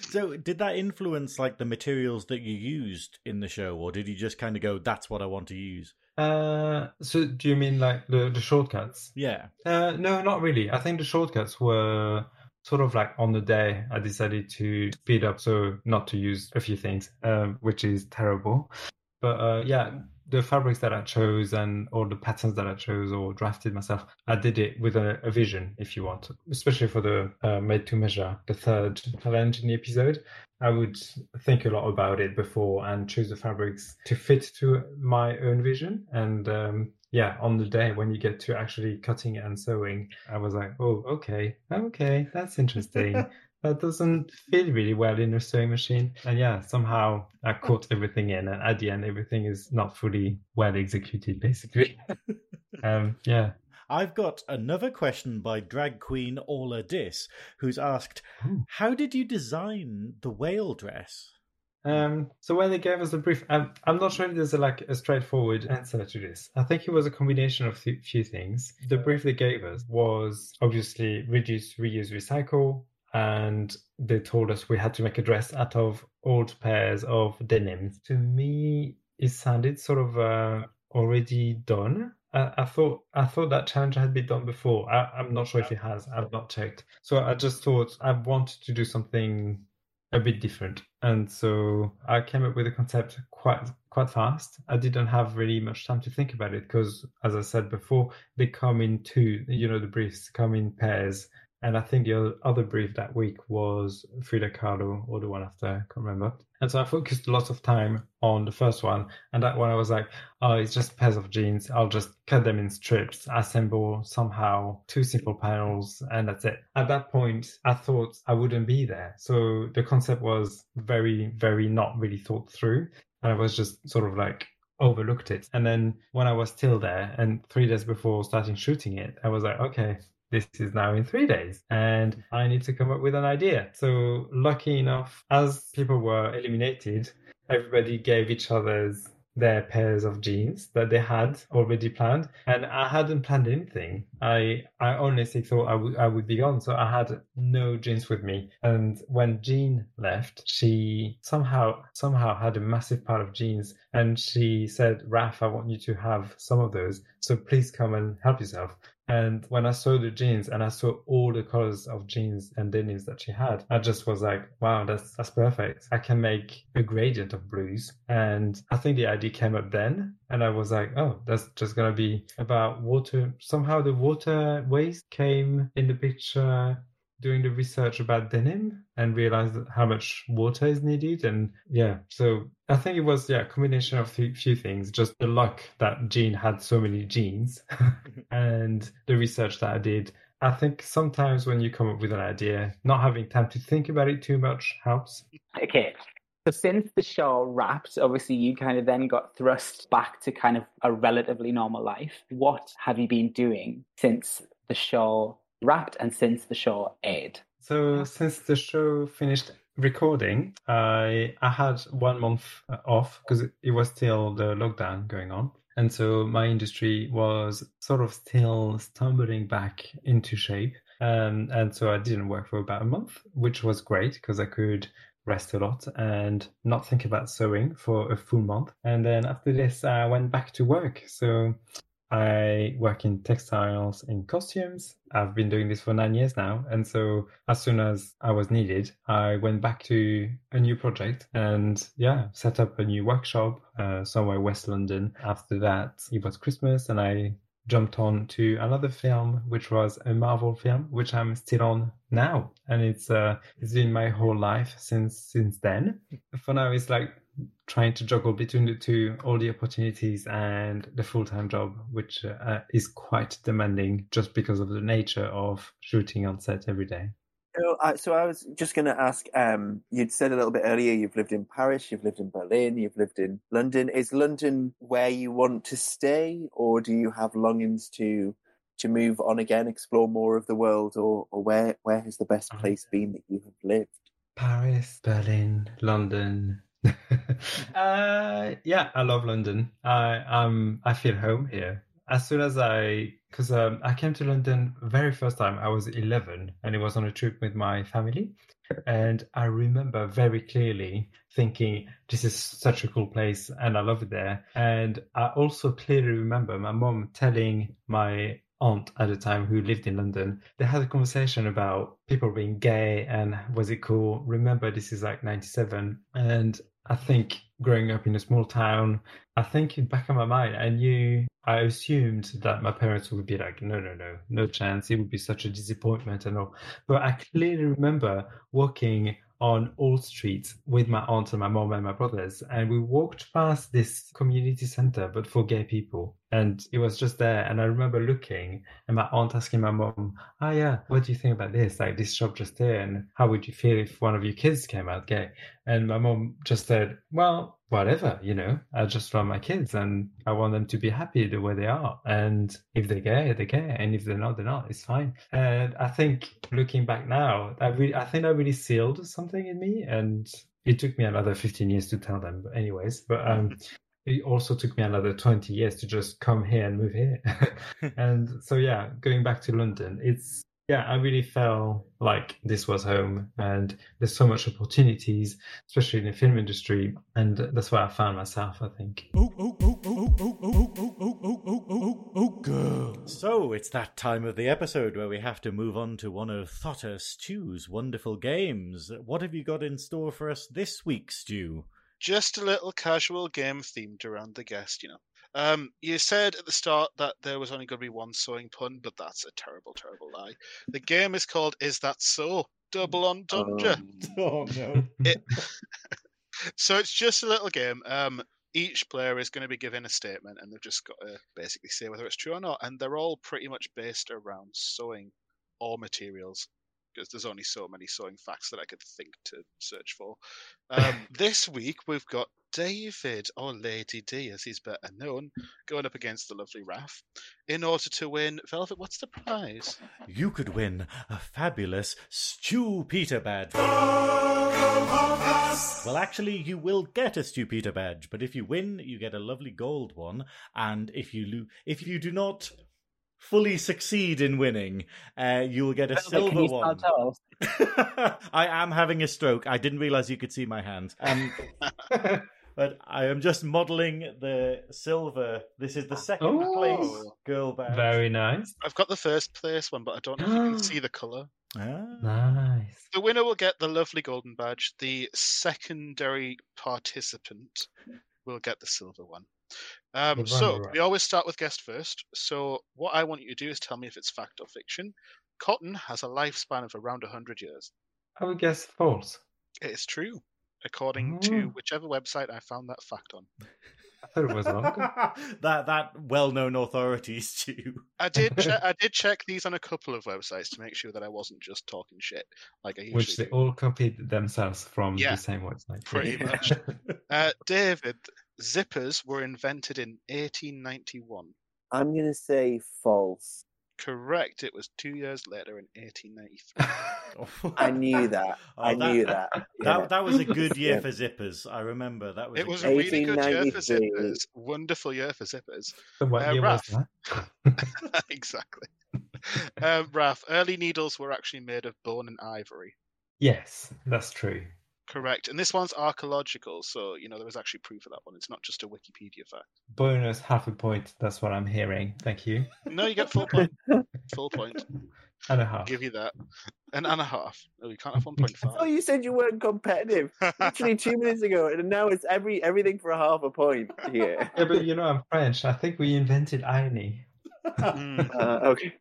So did that influence like the materials that you used in the show, or did you just kind of go, that's what I want to use? So do you mean like the shortcuts? Yeah. No, not really. I think the shortcuts were sort of like on the day I decided to speed up, so not to use a few things, which is terrible. But yeah, the fabrics that I chose and all the patterns that I chose or drafted myself, I did it with a vision, if you want, especially for the Made to Measure, the third challenge in the episode. I would think a lot about it before and choose the fabrics to fit to my own vision. And yeah, on the day when you get to actually cutting and sewing, I was like, oh, okay, that's interesting. That doesn't feel really well in a sewing machine. And yeah, somehow I caught everything in, and at the end, everything is not fully well executed, basically. Yeah. I've got another question by drag queen Orla Dis, who's asked, how did you design the whale dress? So when they gave us a brief, I'm not sure if there's a straightforward answer to this. I think it was a combination of a few things. The brief they gave us was obviously reduce, reuse, recycle. And they told us we had to make a dress out of old pairs of denims. To me, it sounded sort of already done. I thought that challenge had been done before. I'm not sure if it has. I've not checked. So I just thought I wanted to do something a bit different. And so I came up with a concept quite fast. I didn't have really much time to think about it because, as I said before, they come in two, the briefs come in pairs. And I think the other brief that week was Frida Kahlo, or the one after, I can't remember. And so I focused a lot of time on the first one. And that one I was like, oh, it's just pairs of jeans. I'll just cut them in strips, assemble somehow, two simple panels, and that's it. At that point, I thought I wouldn't be there. So the concept was very, very not really thought through. And I was just sort of overlooked it. And then when I was still there, and 3 days before starting shooting it, I was like, okay, this is now in 3 days and I need to come up with an idea. So lucky enough, as people were eliminated, everybody gave each other's their pairs of jeans that they had already planned. And I hadn't planned anything. I honestly thought I would be gone. So I had no jeans with me. And when Jean left, she somehow had a massive pile of jeans. And she said, Raph, I want you to have some of those. So please come and help yourself. And when I saw the jeans and I saw all the colors of jeans and denims that she had, I just was like, wow, that's perfect. I can make a gradient of blues. And I think the idea came up then. And I was like, oh, that's just going to be about water. Somehow the waterways came in the picture doing the research about denim and realized how much water is needed. And yeah, so I think it was a combination of a few things, just the luck that Jean had so many jeans and the research that I did. I think sometimes when you come up with an idea, not having time to think about it too much helps. Okay. So since the show wrapped, obviously you kind of then got thrust back to kind of a relatively normal life. What have you been doing since the show wrapped and since the show aired? So since the show finished recording, I had 1 month off because it was still the lockdown going on. And so my industry was sort of still stumbling back into shape. And so I didn't work for about a month, which was great because I could rest a lot and not think about sewing for a full month. And then after this, I went back to work. So I work in textiles in costumes. I've been doing this for 9 years now. And so as soon as I was needed, I went back to a new project and set up a new workshop somewhere West London. After that, it was Christmas and I jumped on to another film, which was a Marvel film, which I'm still on now. And it's been my whole life since then. For now, it's trying to juggle between the two, all the opportunities and the full-time job, which is quite demanding just because of the nature of shooting on set every day. So I was just going to ask, you'd said a little bit earlier, you've lived in Paris, you've lived in Berlin, you've lived in London. Is London where you want to stay, or do you have longings to move on again, explore more of the world, or where has the best place been that you have lived? Paris, Berlin, London. I love London. I feel home here. As soon as I came to London very first time, I was 11 and it was on a trip with my family. And I remember very clearly thinking, this is such a cool place and I love it there. And I also clearly remember my mom telling my aunt at the time who lived in London, they had a conversation about people being gay and was it cool? Remember, this is 97. And I think growing up in a small town, I think in the back of my mind, I assumed that my parents would be like, no chance. It would be such a disappointment and all. But I clearly remember walking on Old Street with my aunt and my mom and my brothers. And we walked past this community center, but for gay people. And it was just there. And I remember looking and my aunt asking my mom, what do you think about this? This shop just there. And how would you feel if one of your kids came out gay? And my mom just said, well, whatever, I just love my kids and I want them to be happy the way they are. And if they're gay, they're gay. And if they're not, they're not. It's fine. And I think looking back now, I think that really sealed something in me. And It took me another 15 years to tell them, but anyways, but it also took me another 20 years to just come here and move here. And so, yeah, going back to London, it's, yeah, I really felt like this was home, and there's so much opportunities, especially in the film industry, and that's where I found myself, I think. So it's that time of the episode where we have to move on to one of Thotter Stew's wonderful games. What have you got in store for us this week, Stew? Just a little casual game themed around the guest, you know. You said at the start that there was only going to be one sewing pun, but that's a terrible, terrible lie. The game is called Is That So? Double Entendre. Oh, no. So it's just a little game. Each player is going to be given a statement, and they've just got to basically say whether it's true or not. And they're all pretty much based around sewing or materials, because there's only so many sewing facts that I could think to search for. This week, we've got David, or Lady D, as he's better known, going up against the lovely Raph. In order to win, Velvet, what's the prize? You could win a fabulous Stew Peter badge. Well, actually, you will get a Stew Peter badge, but if you win, you get a lovely gold one, and if you do not fully succeed in winning, you will get a silver one. I am having a stroke. I didn't realize you could see my hand. But I am just modelling the silver. This is the second place girl badge. Very nice. I've got the first place one, but I don't know if you can see the colour. Ah. Nice. The winner will get the lovely golden badge. The secondary participant will get the silver one. We always start with guest first. So what I want you to do is tell me if it's fact or fiction. Cotton has a lifespan of around 100 years. I would guess false. It is true, according to whichever website I found that fact on. I thought it was longer. that well-known authorities too. I did check these on a couple of websites to make sure that I wasn't just talking shit like I usually Which they do. All copied themselves from the same website. Pretty much. David, zippers were invented in 1891. I'm going to say false. Correct. It was 2 years later in 1893. I knew that. I knew that. Yeah. That was a good year for zippers. I remember. It was a really good year for zippers. Wonderful year for zippers. What year was that? Exactly. Raph, early needles were actually made of bone and ivory. Yes, that's true. Correct. And this one's archaeological, so, you know, there was actually proof of that one. It's not just a Wikipedia fact. Bonus half a point. That's what I'm hearing. Thank you. No, you get full point. Full point. And a half. I'll give you that. And a half. No, you can't have 1.5. I thought you said you weren't competitive. Literally 2 minutes ago, and now it's everything for a half a point here. Yeah, but you know, I'm French. I think we invented irony. Okay.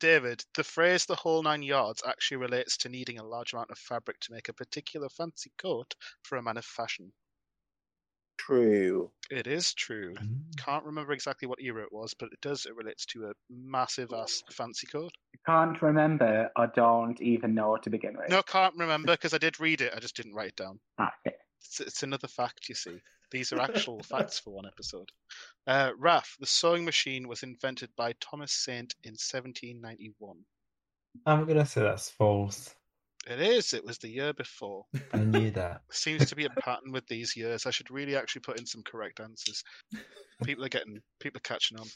David, the phrase "the whole 9 yards" actually relates to needing a large amount of fabric to make a particular fancy coat for a man of fashion. True. It is true. Can't remember exactly what era it was, but it relates to a massive ass fancy coat. Can't remember. I don't even know to begin with. No, can't remember because I did read it. I just didn't write it down. Ah, okay. It's another fact, you see. These are actual facts for one episode. Raph, the sewing machine was invented by Thomas Saint in 1791. I'm going to say that's false. It is. It was the year before. I knew that. Seems to be a pattern with these years. I should really actually put in some correct answers. People are catching on.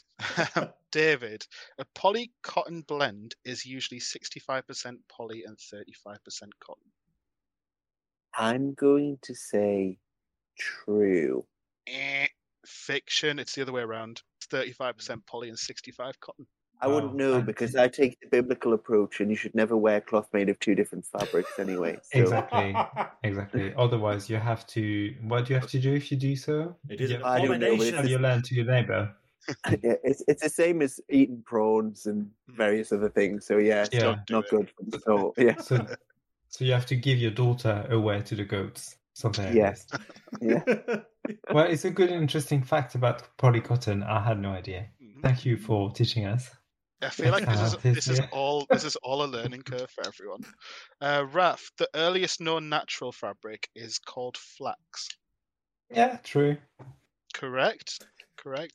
David, a poly cotton blend is usually 65% poly and 35% cotton. I'm going to say true. Fiction. It's the other way around. It's 35% poly and 65% cotton. I wouldn't know because I take the biblical approach, and you should never wear cloth made of two different fabrics anyway. So. Exactly. Otherwise, you have to. What do you have to do if you do so? It is an abomination. You learn to your neighbour. Yeah, it's the same as eating prawns and various other things. So it's not good. So yeah. So you have to give your daughter away to the goats. Something. Yes. Yeah. Well, it's a good and interesting fact about polycotton. I had no idea. Thank you for teaching us. I feel like this is all a learning curve for everyone. Raph, the earliest known natural fabric is called flax. Yeah, true. Correct.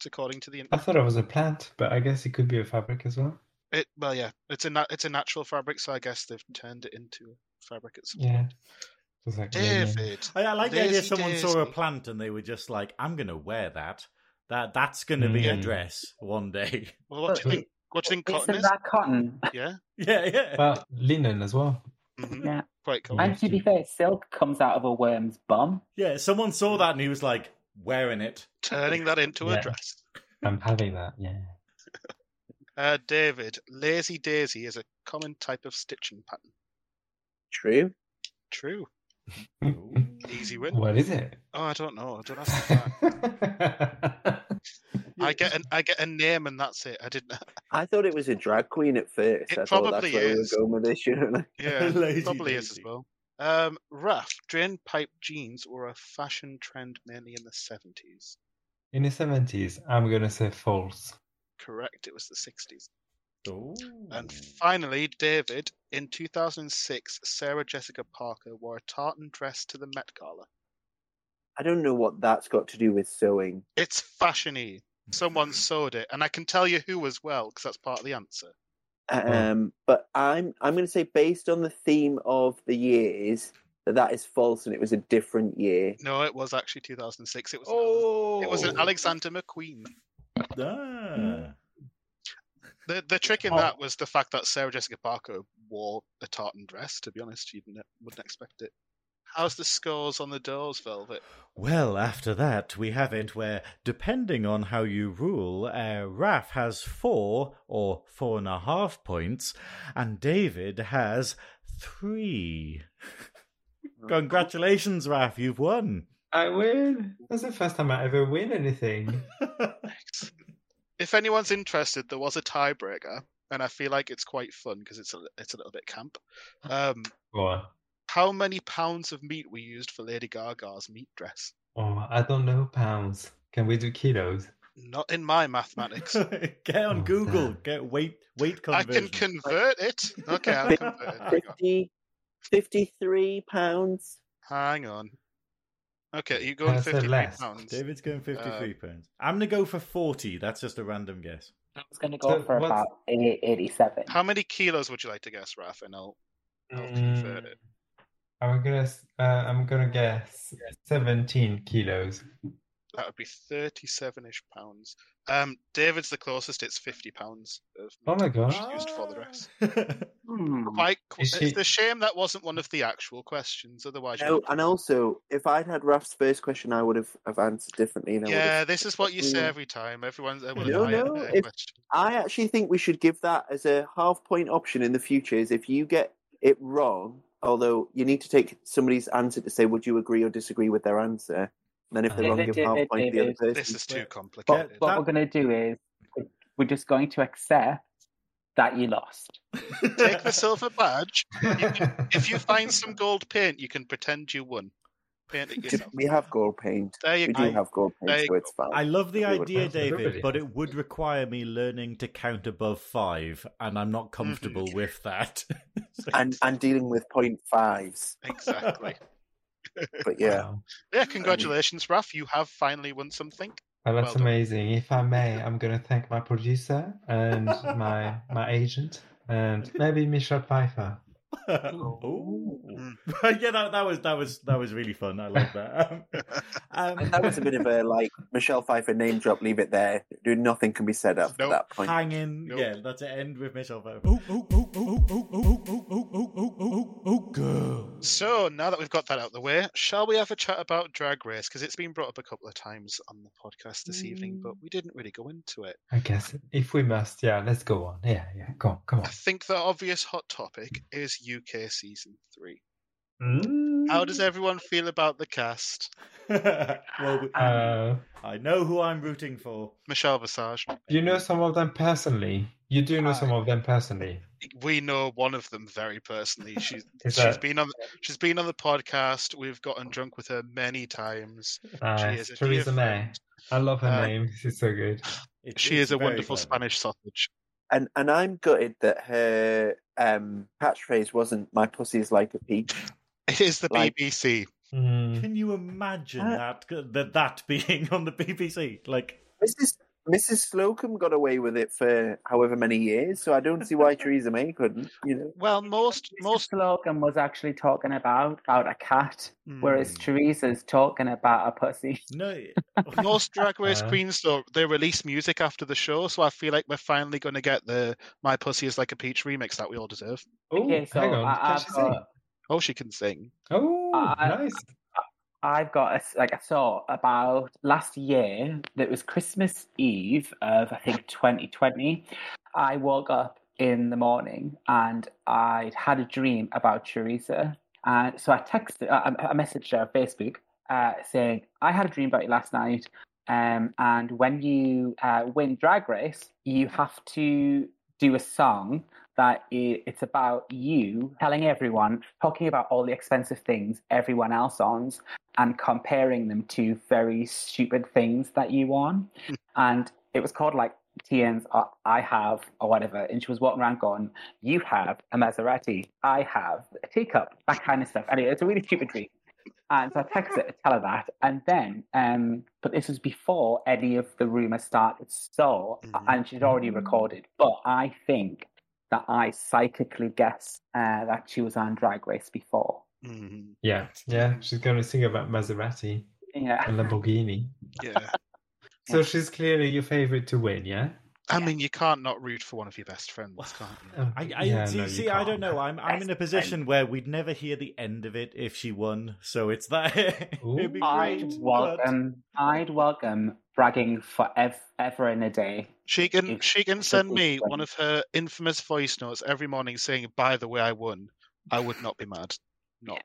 According to the internet. I thought it was a plant, but I guess it could be a fabric as well. It's a natural fabric, so I guess they've turned it into fabric at some point. Exactly. David. I like the idea someone saw a plant and they were just like, I'm going to wear that. That's going to be a dress one day. Well, what do you think? What do you think cotton is? Isn't that cotton? Yeah. Yeah. Well, linen as well. Mm-hmm. Yeah. Quite cool. And to be fair, silk comes out of a worm's bum. Yeah, someone saw that and he was like, wearing it. Turning that into a dress. I'm having that, yeah. David, lazy daisy is a common type of stitching pattern. True. Ooh, easy win. What is it? Oh, I don't know. I don't ask that. I get a name and that's it. I didn't. I thought it was a drag queen at first. I thought that's where we were going with this, you know? Yeah, it probably is as well. Raph, drain pipe jeans were a fashion trend mainly in the 70s. In the 70s, I'm going to say false. Correct. It was the 60s. Ooh. And finally, David, in 2006, Sarah Jessica Parker wore a tartan dress to the Met Gala. I don't know what that's got to do with sewing. It's fashiony. Someone sewed it, and I can tell you who as well, because that's part of the answer. But I'm going to say, based on the theme of the years, that is false, and it was a different year. No, it was actually 2006. It was. Oh. It was an Alexander McQueen. Ah. The trick in that was the fact that Sarah Jessica Parker wore a tartan dress, to be honest. You wouldn't expect it. How's the scores on the doors, Velvet? Well, after that, we have it where, depending on how you rule, Raph has 4 or 4.5 points, and David has 3. Congratulations, Raph, you've won. I win. That's the first time I ever win anything. If anyone's interested, there was a tiebreaker, and I feel like it's quite fun because it's a little bit camp. How many pounds of meat were used for Lady Gaga's meat dress? Oh, I don't know pounds. Can we do kilos? Not in my mathematics. Get on Google. Damn. Get weight conversion. I can convert it. Okay, I'll convert it. 53 pounds. Hang on. Okay, you're going 53 pounds. David's going 53 pounds. I'm going to go for 40. That's just a random guess. I was going to go for about 87. How many kilos would you like to guess, Raph? And I'll convert it. I'm gonna guess 17 kilos. That would be 37-ish pounds. David's the closest. It's 50 pounds of used for the dress. It's a shame that wasn't one of the actual questions. Otherwise, and also, if I'd had Raph's first question, I would have answered differently. Yeah, this is what you say every time. Everyone's question. I actually think we should give that as a half-point option in the future. Is if you get it wrong, although you need to take somebody's answer to say, would you agree or disagree with their answer? And then if they're wrong, give half point to the other person. This is too complicated. But what we're going to do is we're just going to accept that you lost. Take the silver badge. If you find some gold paint, you can pretend you won. Paint it yourself. We have gold paint. We do have gold paint, so it's fine. I love the idea, David, but it would require me learning to count above 5, and I'm not comfortable with that. and dealing with 0.5s. Exactly. But congratulations, Raph. You have finally won something. Oh, that's amazing. If I may, I'm going to thank my producer and my agent and maybe Michelle Pfeiffer. Yeah, that was really fun. I like that. That was a bit of a Michelle Pfeiffer name drop. Leave it there. Nothing can be said after that point. Hang in. Nope. Yeah, that's the end with Michelle Pfeiffer. So now that we've got that out of the way, shall we have a chat about Drag Race? Because it's been brought up a couple of times on the podcast this evening, but we didn't really go into it. I guess if we must, let's go on. Yeah, come on. I think the obvious hot topic is UK season 3. How does everyone feel about the cast? I know who I'm rooting for. Michelle Visage. You know some of them personally. You do know some of them personally. We know one of them very personally. She's been on the podcast. We've gotten drunk with her many times. She is Theresa May. I love her name. She's so good. She is a wonderful Spanish sausage. And I'm gutted that her catchphrase wasn't "My pussy is like a peach." It is the BBC. Can you imagine that being on the BBC? Like, this is Mrs. Slocum got away with it for however many years, so I don't see why Theresa May couldn't. You know? Well, most Slocum was actually talking about a cat, whereas Theresa's talking about a pussy. No, most Drag Race queens though, they release music after the show, so I feel like we're finally going to get the "My Pussy Is Like a Peach" remix that we all deserve. Oh, okay, so hang on. She can sing. Oh, nice. I've got a thought about last year. That was Christmas Eve of, I think, 2020. I woke up in the morning and I'd had a dream about Theresa. And so I texted, I messaged her on Facebook saying, I had a dream about you last night. And when you win Drag Race, you have to do a song that it's about you telling everyone, talking about all the expensive things everyone else owns and comparing them to very stupid things that you own. And it was called like TN's I Have or whatever. And she was walking around going, you have a Maserati, I have a teacup, that kind of stuff. And it's a really stupid dream. And so I texted her to tell her that. And then, but this was before any of the rumour started. So, and she'd already recorded. But I think that I psychically guessed that she was on Drag Race before. Mm-hmm. Yeah, she's going to sing about Maserati and Lamborghini. Yeah. So she's clearly your favourite to win, yeah? I mean, you can't not root for one of your best friends, can't you? I don't know. I'm in a position where we'd never hear the end of it if she won, so it's that. It'd be great. I'd welcome bragging for ever in a day. She can send me one of her infamous voice notes every morning saying, "By the way, I won." I would not be mad.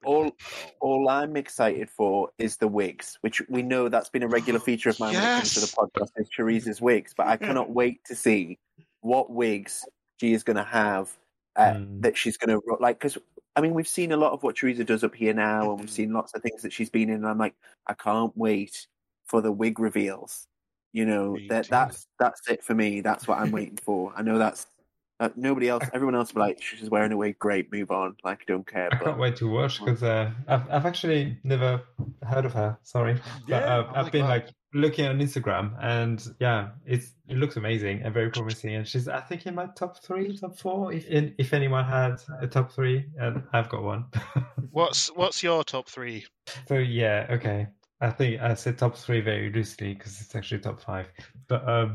All I'm excited for is the wigs, which we know that's been a regular feature of mine when it comes to the podcast, is Theresa's wigs, but I cannot wait to see what wigs she is going to have that she's going to, like, because, I mean, we've seen a lot of what Theresa does up here now, and we've seen lots of things that she's been in, and I'm like, I can't wait for the wig reveals. You know, that's it for me. That's what I'm waiting for. I know that's nobody else, everyone else will be like, she's wearing a wig, great, move on. Like, I don't care. I can't wait to watch because I've actually never heard of her. Sorry. But, I've been looking on Instagram and it looks amazing and very promising. And she's, I think, in my top 4. If anyone had a top 3, and I've got one. What's your top 3? So, yeah, okay. I think I said top 3 very loosely because it's actually top 5. But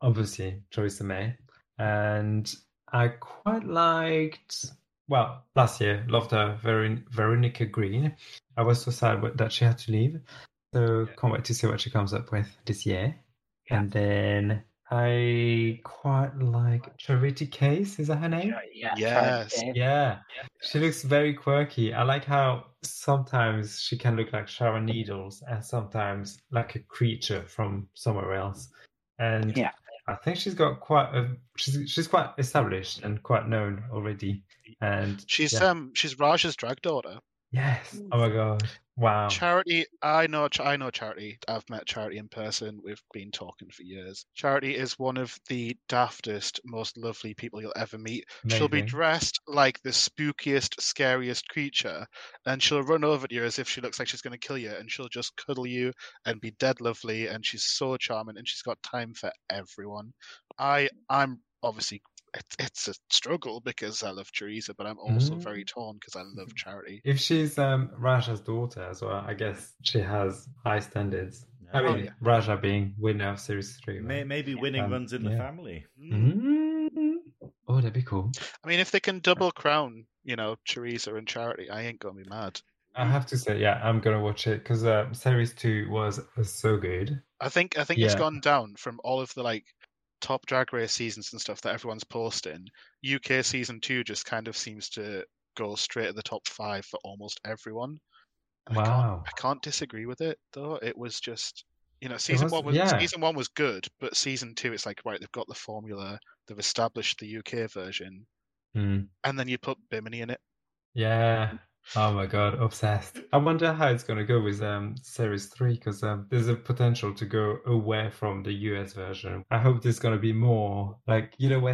obviously, Theresa May. And I quite liked, last year, loved her, Veronica Green. I was so sad that she had to leave. So can't wait to see what she comes up with this year. Yeah. And then I quite like Charity Case. Is that her name? Yes. Yeah. She looks very quirky. I like how sometimes she can look like Sharon Needles and sometimes like a creature from somewhere else. And I think she's got she's quite established and quite known already, and she's Raj's drag daughter. Yes. Oh my god! Wow. Charity, I know Charity. I've met Charity in person. We've been talking for years. Charity is one of the daftest, most lovely people you'll ever meet. Maybe. She'll be dressed like the spookiest, scariest creature, and she'll run over to you as if she looks like she's going to kill you, and she'll just cuddle you and be dead lovely. And she's so charming, and she's got time for everyone. I'm obviously. It's a struggle because I love Theresa, but I'm also very torn because I love Charity. If she's Raja's daughter as well, I guess she has high standards. No. I mean, Raja being winner of Series 3. Right? Maybe winning runs in the family. Mm-hmm. Oh, that'd be cool. I mean, if they can double crown, you know, Theresa and Charity, I ain't gonna be mad. I have to say, I'm gonna watch it because Series 2 was so good. I think it's gone down from all of the top Drag Race seasons and stuff that everyone's posting. UK season 2 just kind of seems to go straight at the top 5 for almost everyone. And wow! I can't disagree with it though. It was just, season one was good, but season 2 it's like, right, they've got the formula, they've established the UK version, and then you put Bimini in it. Yeah. Oh my god, obsessed. I wonder how it's going to go with Series 3 because there's a potential to go away from the US version. I hope there's going to be more, when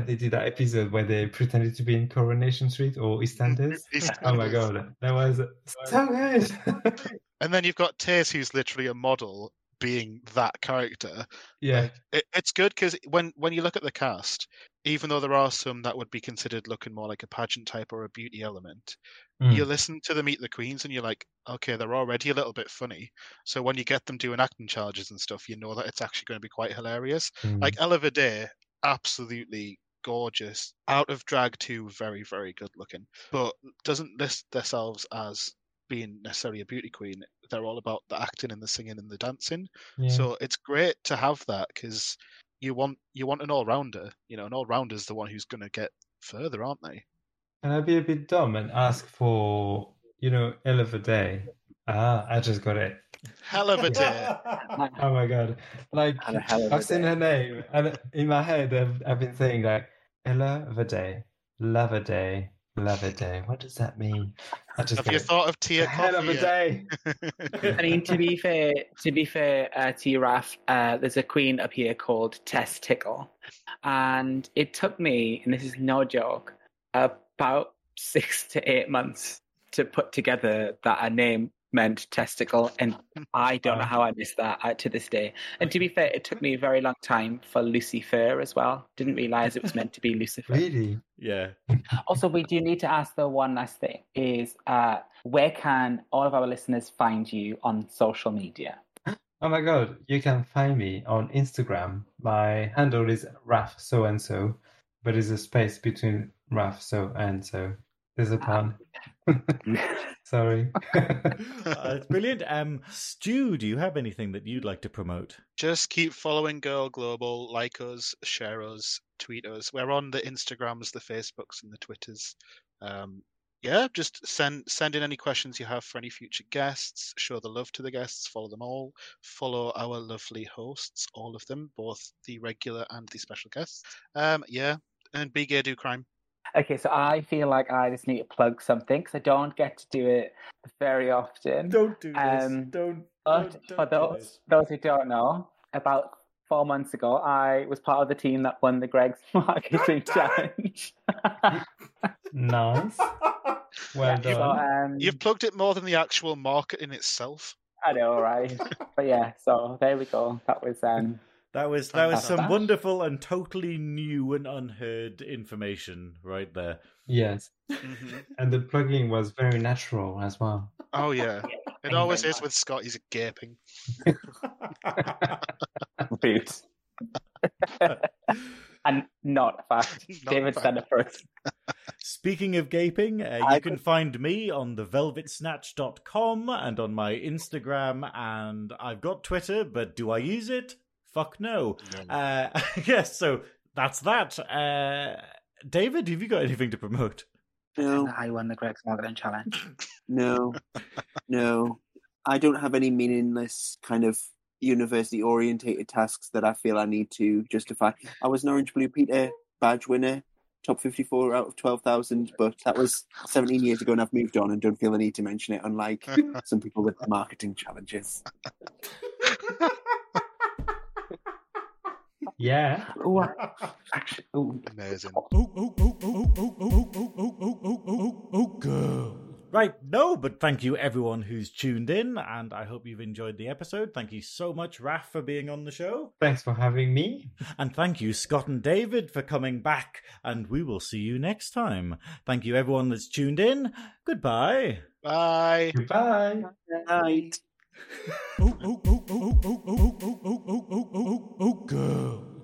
they did that episode where they pretended to be in Coronation Street or EastEnders. Oh my god, that was so good. And then you've got Taze, who's literally a model being that character. Yeah, like, it's good because when you look at the cast, even though there are some that would be considered looking more like a pageant type or a beauty element, you listen to the Meet the Queens and you're like, okay, they're already a little bit funny. So when you get them doing acting challenges and stuff, you know that it's actually going to be quite hilarious. Like Elle Vidae, absolutely gorgeous. Out of drag too, very, very good looking. But doesn't list themselves as being necessarily a beauty queen. They're all about the acting and the singing and the dancing. Yeah. So it's great to have that because you want an all-rounder. You know, an all-rounder is the one who's going to get further, aren't they? And I'd be a bit dumb and ask for, you know, Elle Vidae. Ah, I just got it. Hell of a day. Oh my god. Like, I've seen her name and in my head I've been saying like Elle Vidae, love a day. Love a day. What does that mean? Have you thought of tea? Hell of a day. I mean, to be fair, to you, Raph, there's a queen up here called Tess Tickle, and it took me, and this is no joke, about 6 to 8 months to put together that a name meant testicle, and I don't know how I missed that to this day. And to be fair, it took me a very long time for Lucifer as well. Didn't realise it was meant to be Lucifer. Really? Yeah. Also, we do need to ask the one last thing is, where can all of our listeners find you on social media? Oh my god, you can find me on Instagram. My handle is Raph so and so, but there's a space between Raph so and so. There's a pun. Sorry. It's brilliant. Stu, do you have anything that you'd like to promote? Just keep following Girl Global, like us, share us, tweet us. We're on the Instagrams, the Facebooks, and the Twitters. Yeah, just send in any questions you have for any future guests. Show the love to the guests. Follow them all. Follow our lovely hosts, all of them, both the regular and the special guests. Yeah, and be gay, do crime. Okay, so I feel like I just need to plug something because I don't get to do it very often. Don't do this. Don't for those who don't know, about 4 months ago, I was part of the team that won the Greg's Marketing Challenge. Nice. Well done. You've plugged it more than the actual market in itself. I know, right? But yeah, so there we go. That was... That was some wonderful and totally new and unheard information right there. Yes. Mm-hmm. And the plugging was very natural as well. Oh, yeah. It always is with Scott. He's gaping. Boot. And not a fact. David said it first. Speaking of gaping, you can find me on thevelvetsnatch.com and on my Instagram. And I've got Twitter, but do I use it? Fuck no. Yes, so that's that. David, have you got anything to promote? No. I won the Greg's Marketing Challenge. No. I don't have any meaningless kind of university-orientated tasks that I feel I need to justify. I was an Orange Blue Peter badge winner, top 54 out of 12,000, but that was 17 years ago and I've moved on and don't feel the need to mention it, unlike some people with marketing challenges. Yeah. Amazing. Girl. Right, no, but thank you everyone who's tuned in, and I hope you've enjoyed the episode. Thank you so much, Raph, for being on the show. Thanks for having me. And thank you, Scott and David, for coming back, and we will see you next time. Thank you everyone that's tuned in. Goodbye. Bye. Goodbye. Night. Oh, girl.